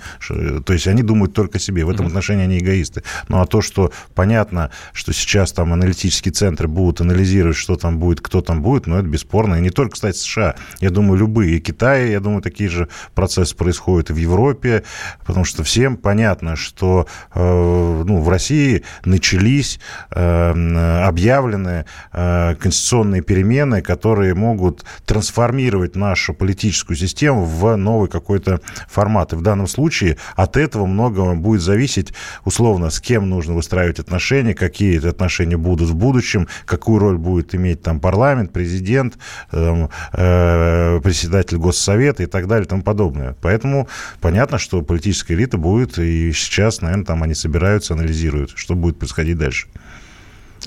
То есть они думают только о себе. В этом mm-hmm. отношении они эгоисты. Ну, а то, что понятно, что сейчас там аналитические центры будут анализировать, что там будет, кто там будет, но ну, это бесспорно. И не только, кстати, США. Я думаю, любые. И Китай, я думаю, такие же процессы происходят и в Европе. Потому что всем понятно, что э, ну, в России начались э, объявлены э, конституционные перемены, которые могут трансформировать нашу политическую систему в новый какой-то формат. И в данном случае от этого многого будет зависеть, условно, с кем нужно выстраивать отношения, какие эти отношения будут в будущем, какую роль будет иметь там парламент, президент, э, э, председатель Госсовета и так далее и тому подобное. Поэтому понятно, что политическая элита будет, и сейчас, наверное, там они собираются, анализируют, что будет происходить дальше.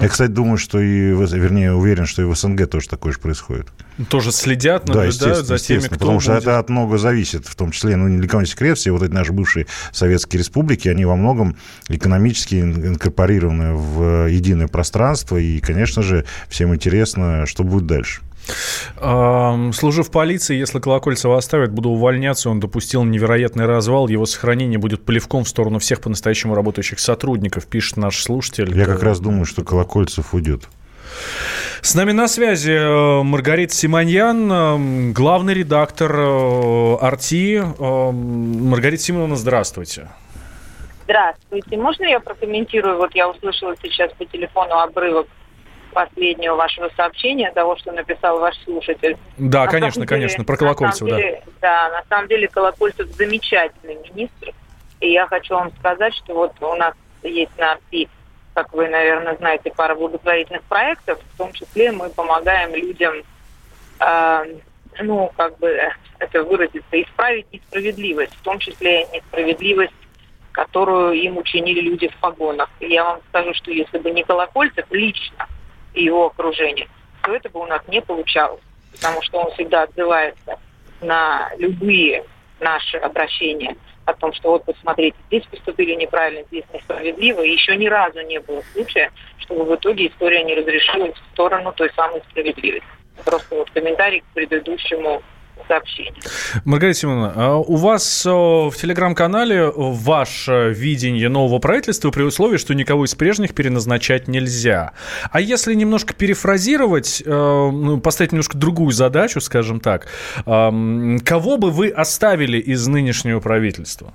Я, кстати, думаю, что и, вернее, уверен, что и в СНГ тоже такое же происходит. Тоже следят, наблюдают да, за теми, кто потому будет. Что это от много зависит, в том числе, ну, ни для кого не секрет, все вот эти наши бывшие советские республики, они во многом экономически инкорпорированы в единое пространство, и, конечно же, всем интересно, что будет дальше. Служу в полиции, если Колокольцева оставят, буду увольняться. Он допустил невероятный развал. Его сохранение будет плевком в сторону всех по-настоящему работающих сотрудников, пишет наш слушатель. Я как раз думаю, что Колокольцев уйдет. С нами на связи Маргарита Симоньян, главный редактор «Арти». Маргарита Симоновна, здравствуйте. Здравствуйте. Можно я прокомментирую? Вот я услышала сейчас по телефону обрывок последнего вашего сообщения, того, что написал ваш слушатель. Да, на конечно, деле, конечно, про Колокольцева, да. Деле, да, на самом деле Колокольцев замечательный министр, и я хочу вам сказать, что вот у нас есть на АРТИ, как вы, наверное, знаете, пара благотворительных проектов, в том числе мы помогаем людям, э, ну, как бы это выразиться, исправить несправедливость, в том числе несправедливость, которую им учинили люди в погонах. И я вам скажу, что если бы не Колокольцев лично, и его окружение, то это бы у нас не получалось, потому что он всегда отзывается на любые наши обращения о том, что вот, посмотрите, здесь поступили неправильно, здесь несправедливо, и еще ни разу не было случая, чтобы в итоге история не разрешилась в сторону той самой справедливости. Просто вот комментарий к предыдущему сообщению. Маргарита Симоновна, у вас в телеграм-канале ваше видение нового правительства при условии, что никого из прежних переназначать нельзя. А если немножко перефразировать, поставить немножко другую задачу, скажем так, кого бы вы оставили из нынешнего правительства?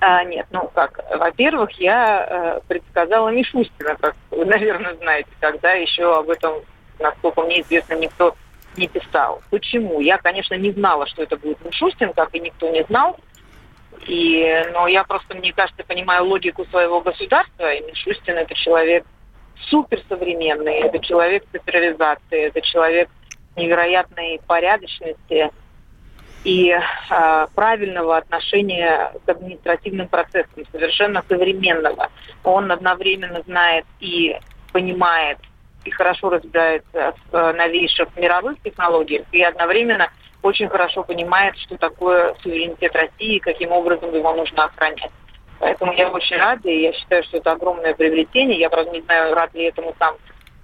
А, нет, ну как, во-первых, я предсказала Мишустина, как вы, наверное, знаете, когда еще об этом, насколько мне известно, никто не писал. Почему? Я, конечно, не знала, что это будет Мишустин, как и никто не знал. И, но я просто, мне кажется, понимаю логику своего государства. И Мишустин – это человек суперсовременный, это человек цифровизации, это человек невероятной порядочности и э, правильного отношения к административным процессам, совершенно современного. Он одновременно знает и понимает и хорошо разбирается в новейших мировых технологиях и одновременно очень хорошо понимает, что такое суверенитет России и каким образом его нужно охранять. Поэтому я очень рада, и я считаю, что это огромное приобретение. Я, правда, не знаю, рад ли этому сам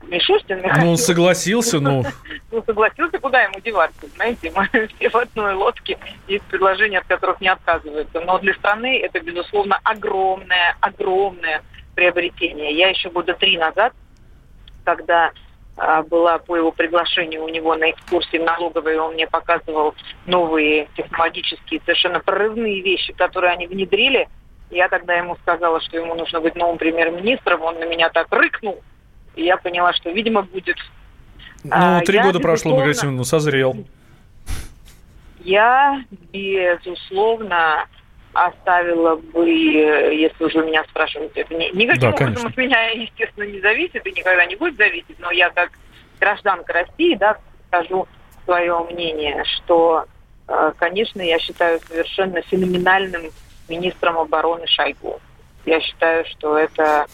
Мишустин. Ну, он согласился, ну... Ну, согласился, куда ему деваться, знаете? Мы все в одной лодке, есть предложения, от которых не отказываются. Но для страны это, безусловно, огромное, огромное приобретение. Я еще года три назад, когда а, была по его приглашению у него на экскурсии в налоговой, он мне показывал новые технологические, совершенно прорывные вещи, которые они внедрили. Я тогда ему сказала, что ему нужно быть новым премьер-министром, он на меня так рыкнул. И я поняла, что, видимо, будет... Ну, три я, года безусловно... прошло, Маргарита, ну, созрел. Я, безусловно, оставила бы, если уже меня спрашивают, это не, никаким да, образом от меня, естественно, не зависит и никогда не будет зависеть, но я как гражданка России, да, скажу свое мнение, что, конечно, я считаю совершенно феноменальным министром обороны Шойгу. Я считаю, что это...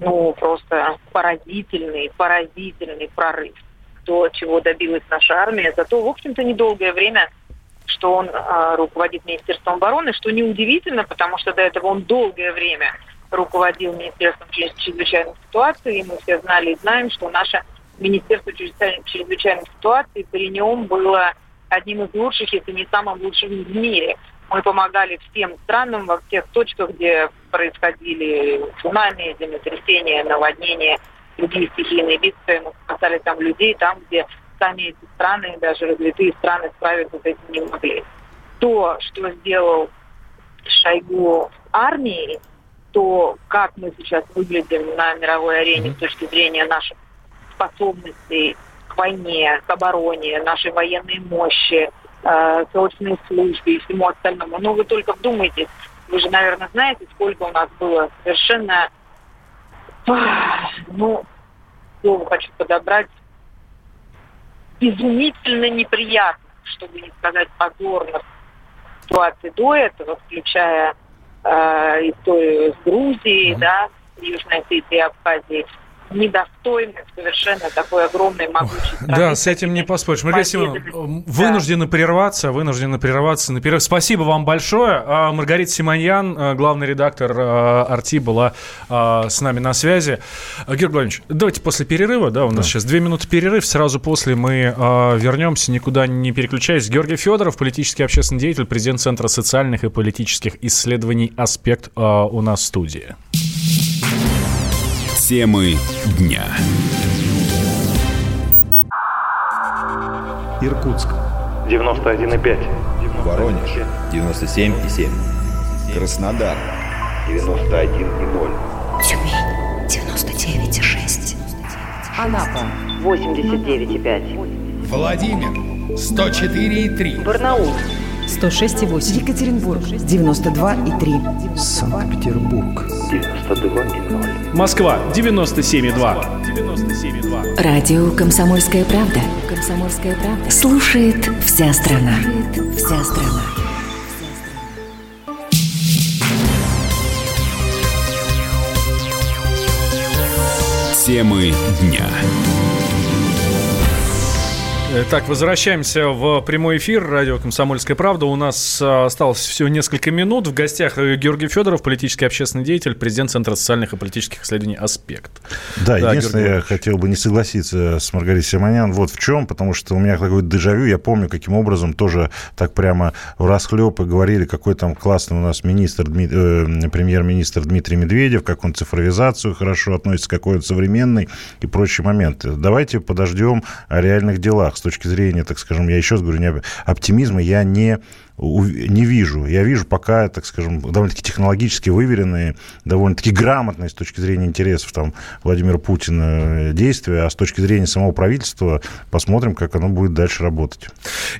ну, просто поразительный, поразительный прорыв. То, чего добилась наша армия, за то, в общем-то, недолгое время, что он э, руководит Министерством обороны, что неудивительно, потому что до этого он долгое время руководил Министерством чрезвычайных ситуаций, и мы все знали и знаем, что наше Министерство чрезвычайных ситуаций при нем было одним из лучших, если не самым лучшим в мире. Мы помогали всем странам во всех точках, где происходили цунами, землетрясения, наводнения, другие стихийные бедствия. Мы спасали там людей, там, где сами эти страны, даже развитые страны, справиться с этим не могли. То, что сделал Шойгу с армией, то, как мы сейчас выглядим на мировой арене с точки зрения наших способностей к войне, к обороне, нашей военной мощи, срочной службе и всему остальному. Но вы только вдумайтесь, вы же, наверное, знаете, сколько у нас было совершенно, ну, слово хочу подобрать, безумительно неприятных, чтобы не сказать позорных ситуаций до этого, включая э, историю с Грузией, mm-hmm. да, с Южной Осетией и Абхазией, недостойных совершенно такой огромной могучей страны. Да, с этим не поспоришь. Маргарита Симоньян, вынуждены да. прерваться, вынуждены прерваться. Наперед. Спасибо вам большое. Маргарита Симоньян, главный редактор «Арти», была с нами на связи. Георгий Владимирович, давайте после перерыва, да, у нас да. сейчас две минуты перерыв, сразу после мы вернемся, никуда не переключаясь. Георгий Федоров, политический и общественный деятель, президент Центра социальных и политических исследований «Аспект» у нас в студии. Темы дня. Иркутск. девяносто один и пять. Воронеж. девяносто семь и семь. Краснодар. девяносто один и ноль. Тюмень. девяносто девять и шесть. Анапа. восемьдесят девять и пять. Владимир. сто четыре и три. Барнаул. сто шесть и восемь. Екатеринбург. девяносто два и три. Санкт-Петербург. девяносто два и ноль. Москва. девяносто семь и два. Радио «Комсомольская правда». «Комсомольская правда». Слушает вся страна. Слушает вся страна. Темы дня. Итак, возвращаемся в прямой эфир радио «Комсомольская правда». У нас осталось всего несколько минут. В гостях Георгий Федоров, политический общественный деятель, президент Центра социальных и политических исследований «Аспект». Да, да единственное, Георгий... я хотел бы не согласиться с Маргаритой Симоньян. Вот в чем, потому что у меня такое дежавю. Я помню, каким образом тоже так прямо в расхлёб и говорили, какой там классный у нас министр, э, премьер-министр Дмитрий Медведев, как он к цифровизации хорошо относится, какой он современный и прочие моменты. Давайте подождем о реальных делах. С точки зрения, так скажем, я еще раз говорю, не, оптимизма я не, не вижу. Я вижу пока, так скажем, довольно-таки технологически выверенные, довольно-таки грамотные с точки зрения интересов там, Владимира Путина действия, а с точки зрения самого правительства посмотрим, как оно будет дальше работать.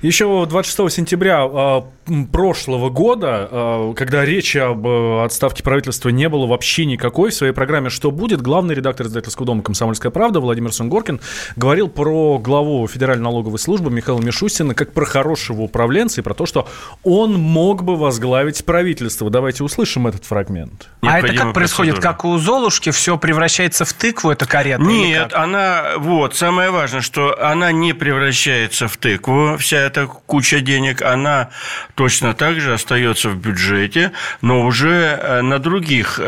Еще двадцать шестого сентября прошлого года, когда речи об отставке правительства не было вообще никакой, в своей программе «Что будет?», главный редактор издательского дома «Комсомольская правда» Владимир Сунгоркин говорил про главу Федеральной налоговой службы Михаила Мишустина как про хорошего управленца и про то, что он мог бы возглавить правительство. Давайте услышим этот фрагмент. А это как происходит? Процедура. Как у Золушки, все превращается в тыкву, это карета? Нет, она, вот, самое важное, что она не превращается в тыкву, вся эта куча денег, она точно так же остается в бюджете, но уже на других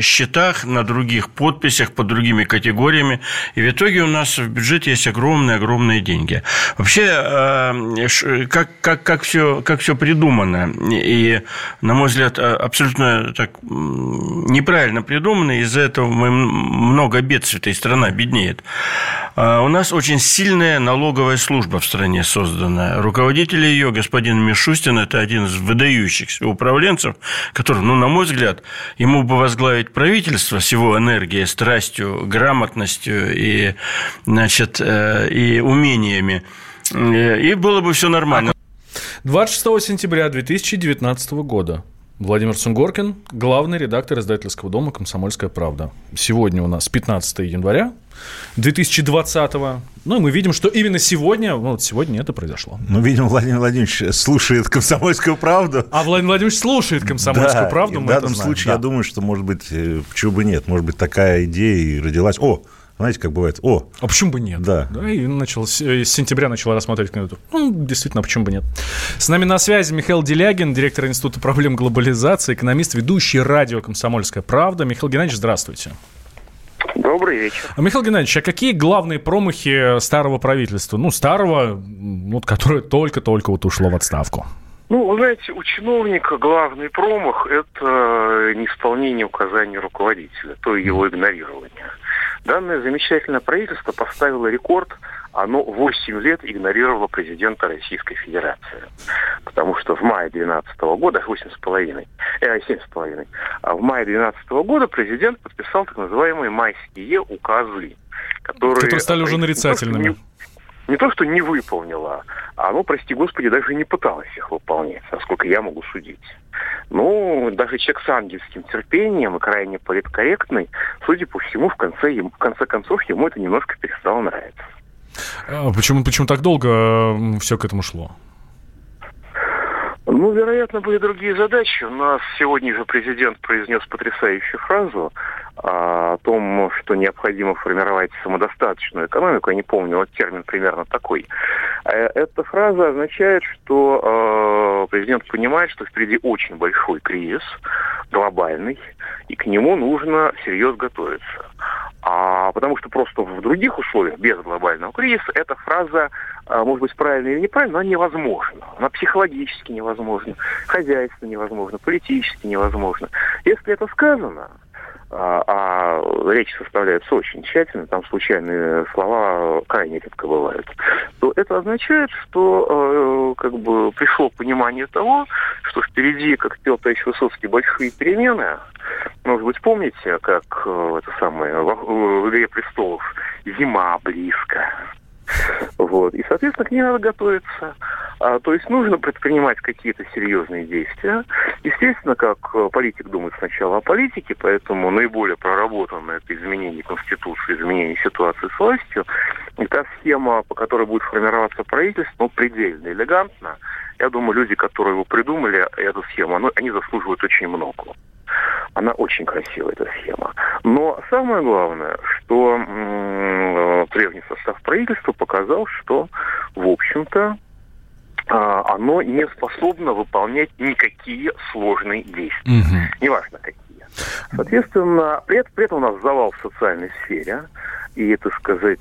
счетах, на других подписях, под другими категориями, и в итоге у нас в бюджете есть огромные-огромные деньги. Вообще, как, как, как, все, как все придумано, и, на мой взгляд, абсолютно так неправильно придумано, из-за этого мы много бедствий, и страна беднеет. У нас очень сильная налоговая служба в стране создана. Руководитель ее, господин Мишустин, это один из выдающихся управленцев, который, ну, на мой взгляд, ему бы возглавить правительство с его энергией, страстью, грамотностью и, значит, и умениями. И было бы все нормально. двадцать шестого сентября две тысячи девятнадцатого года. Владимир Сунгоркин, главный редактор издательского дома «Комсомольская правда». Сегодня у нас пятнадцатого января две тысячи двадцатого. Ну, и мы видим, что именно сегодня, вот сегодня это произошло. Ну, видимо, Владимир Владимирович слушает «Комсомольскую правду». А Владимир Владимирович слушает «Комсомольскую да, правду». Мы в данном случае, да. Я думаю, что, может быть, почему бы нет, может быть, такая идея и родилась. О, знаете, как бывает, о. А почему бы нет? Да. да и начал, с сентября начала рассматривать кандидатуру. Ну, действительно, почему бы нет? С нами на связи Михаил Делягин, директор Института проблем глобализации, экономист, ведущий радио «Комсомольская правда». Михаил Геннадьевич, здравствуйте. Добрый вечер. Михаил Геннадьевич, а какие главные промахи старого правительства? Ну, старого, вот, которое только-только вот ушло в отставку. Ну, вы знаете, у чиновника главный промах – это неисполнение указаний руководителя, то и его игнорирование. Данное замечательное правительство поставило рекорд, оно восемь лет игнорировало президента Российской Федерации. Потому что в мае две тысячи двенадцатого года, восемь с половиной, э, семь с половиной, а в мае две тысячи двенадцатого года президент подписал так называемые майские указы, которые, которые стали уже нарицательными. Не то, что не выполнила, а оно, прости господи, даже не пыталась их выполнять, насколько я могу судить. Ну, даже человек с ангельским терпением и крайне политкорректный, судя по всему, в конце, ему, в конце концов, ему это немножко перестало нравиться. А почему, почему так долго все к этому шло? Ну, вероятно, были другие задачи. У нас сегодня же президент произнес потрясающую фразу о том, что необходимо формировать самодостаточную экономику. Я не помню, вот термин примерно такой. Эта фраза означает, что э, президент понимает, что впереди очень большой кризис, глобальный, и к нему нужно всерьез готовиться. А потому что просто в других условиях, без глобального кризиса, эта фраза, может быть, правильная или неправильная, она невозможна. Она психологически невозможна, хозяйственно невозможна, политически невозможна. Если это сказано, а, а речь составляется очень тщательно, там случайные слова крайне редко бывают, то это означает, что э, как бы пришло понимание того, что впереди, как пел товарищ Высоцкий, большие перемены. Может быть, помните, как э, это самое, в, в «Игре престолов» зима близко. Вот. И, соответственно, к ней надо готовиться. А, то есть нужно предпринимать какие-то серьезные действия. Естественно, как политик думает сначала о политике, поэтому наиболее проработано это изменение Конституции, изменение ситуации с властью. И та схема, по которой будет формироваться правительство, ну, предельно элегантна. Я думаю, люди, которые его придумали, эту схему, ну, они заслуживают очень много. Она очень красивая, эта схема. Но самое главное, что м-м, прежний состав правительства показал, что, в общем-то, а, оно не способно выполнять никакие сложные действия. Угу. Неважно какие. Соответственно, при, при этом у нас завал в социальной сфере. И, так сказать,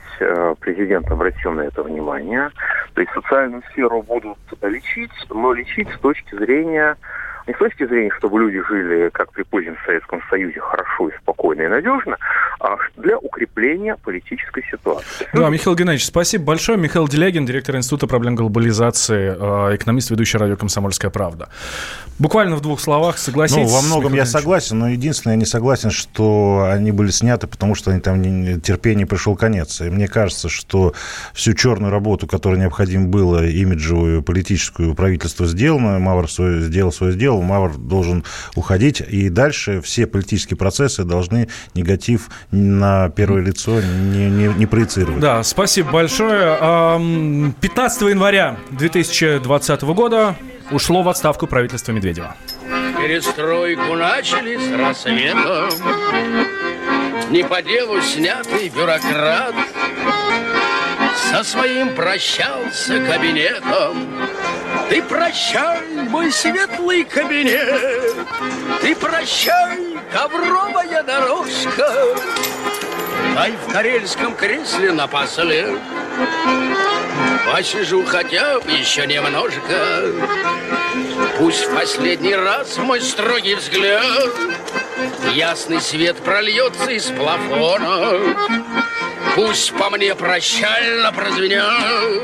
президент обратил на это внимание. То есть социальную сферу будут лечить, но лечить с точки зрения... Не с точки зрения, чтобы люди жили, как при позднем Советском Союзе, хорошо и спокойно и надежно, а для укрепления политической ситуации. Да, Михаил Геннадьевич, спасибо большое. Михаил Делягин, директор Института проблем глобализации, экономист, ведущий радио «Комсомольская правда». Буквально в двух словах согласитесь? Ну, во многом я согласен, но единственное, я не согласен, что они были сняты, потому что они там терпению пришел конец. И мне кажется, что всю черную работу, которая необходима была, имиджевую, политическую, правительство сделано, Мавр свой, сделал свое дело, Мавр должен уходить, и дальше все политические процессы должны негатив на первое лицо не, не, не проецировать. Да, спасибо большое. пятнадцатого января две тысячи двадцатого года ушло в отставку правительство Медведева. Перестройку начали с рассветом, не по делу снятый бюрократ со своим прощался кабинетом. Ты прощай, мой светлый кабинет, ты прощай, ковровая дорожка. Дай в карельском кресле напоследок посижу хотя бы еще немножко. Пусть в последний раз мой строгий взгляд ясный свет прольется из плафона. Пусть по мне прощально прозвенят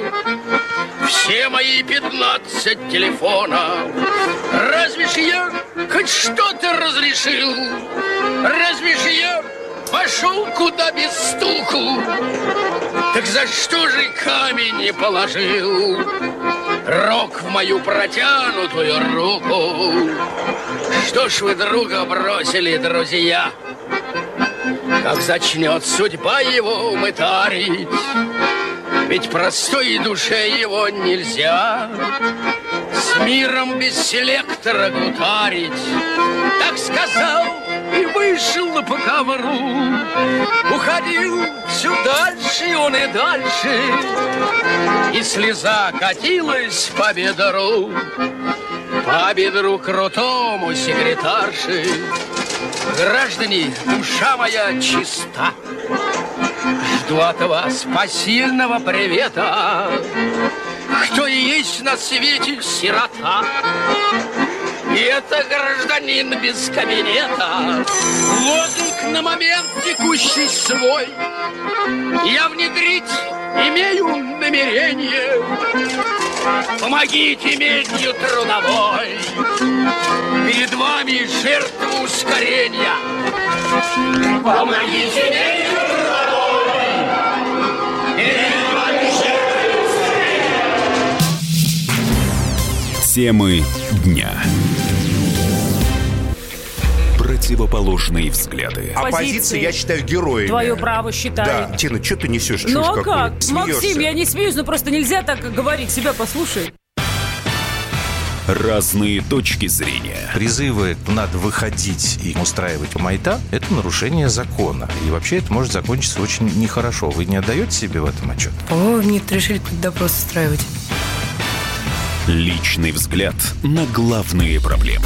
все мои пятнадцать телефонов. Разве ж я хоть что-то разрешил? Разве ж я пошел куда без стуку? Так за что же камень не положил? Рог в мою протянутую руку. Что ж вы друга бросили, друзья? Как зачнет судьба его мытарить, ведь простой душе его нельзя с миром без селектора гутарить. Так сказал и вышел по ковру, уходил все дальше он и дальше, и слеза катилась по бедру, по бедру крутому секретарши. Граждане, душа моя чиста, жду от вас посильного привета. Кто и есть на свете сирота, и это гражданин без кабинета. Лозунг на момент текущий свой я внедрить имею намерение. Помогите медью трудовой, перед вами жертва ускорения. Помогите медью трудовой, перед вами жертва ускорения. Темы дня. Противоположные взгляды. Оппозиция, я считаю, героями. Твое право считаю. Да. Тина, что ты несешь? Чушь ну а как? Смеешься. Максим, я не смеюсь, но просто нельзя так говорить. Себя послушай. Разные точки зрения. Призывы «надо выходить и устраивать майдан» – это нарушение закона. И вообще это может закончиться очень нехорошо. Вы не отдаете себе в этом отчет? О, нет, решили тут допрос устраивать. Личный взгляд на главные проблемы.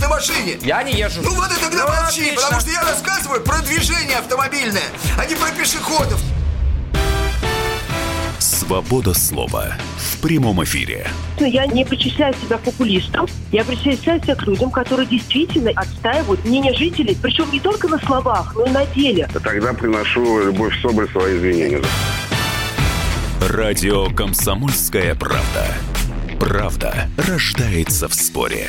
На машине. Я не езжу. Ну вот и тогда ну, молчи, отлично. Потому что я рассказываю про движение автомобильное, а не про пешеходов. Свобода слова в прямом эфире. Я не причисляю себя к популистам. Я причисляю себя к людям, которые действительно отстаивают мнение жителей. Причем не только на словах, но и на деле. Я тогда приношу любовь собой свои извинения. Радио «Комсомольская правда». Правда рождается в споре.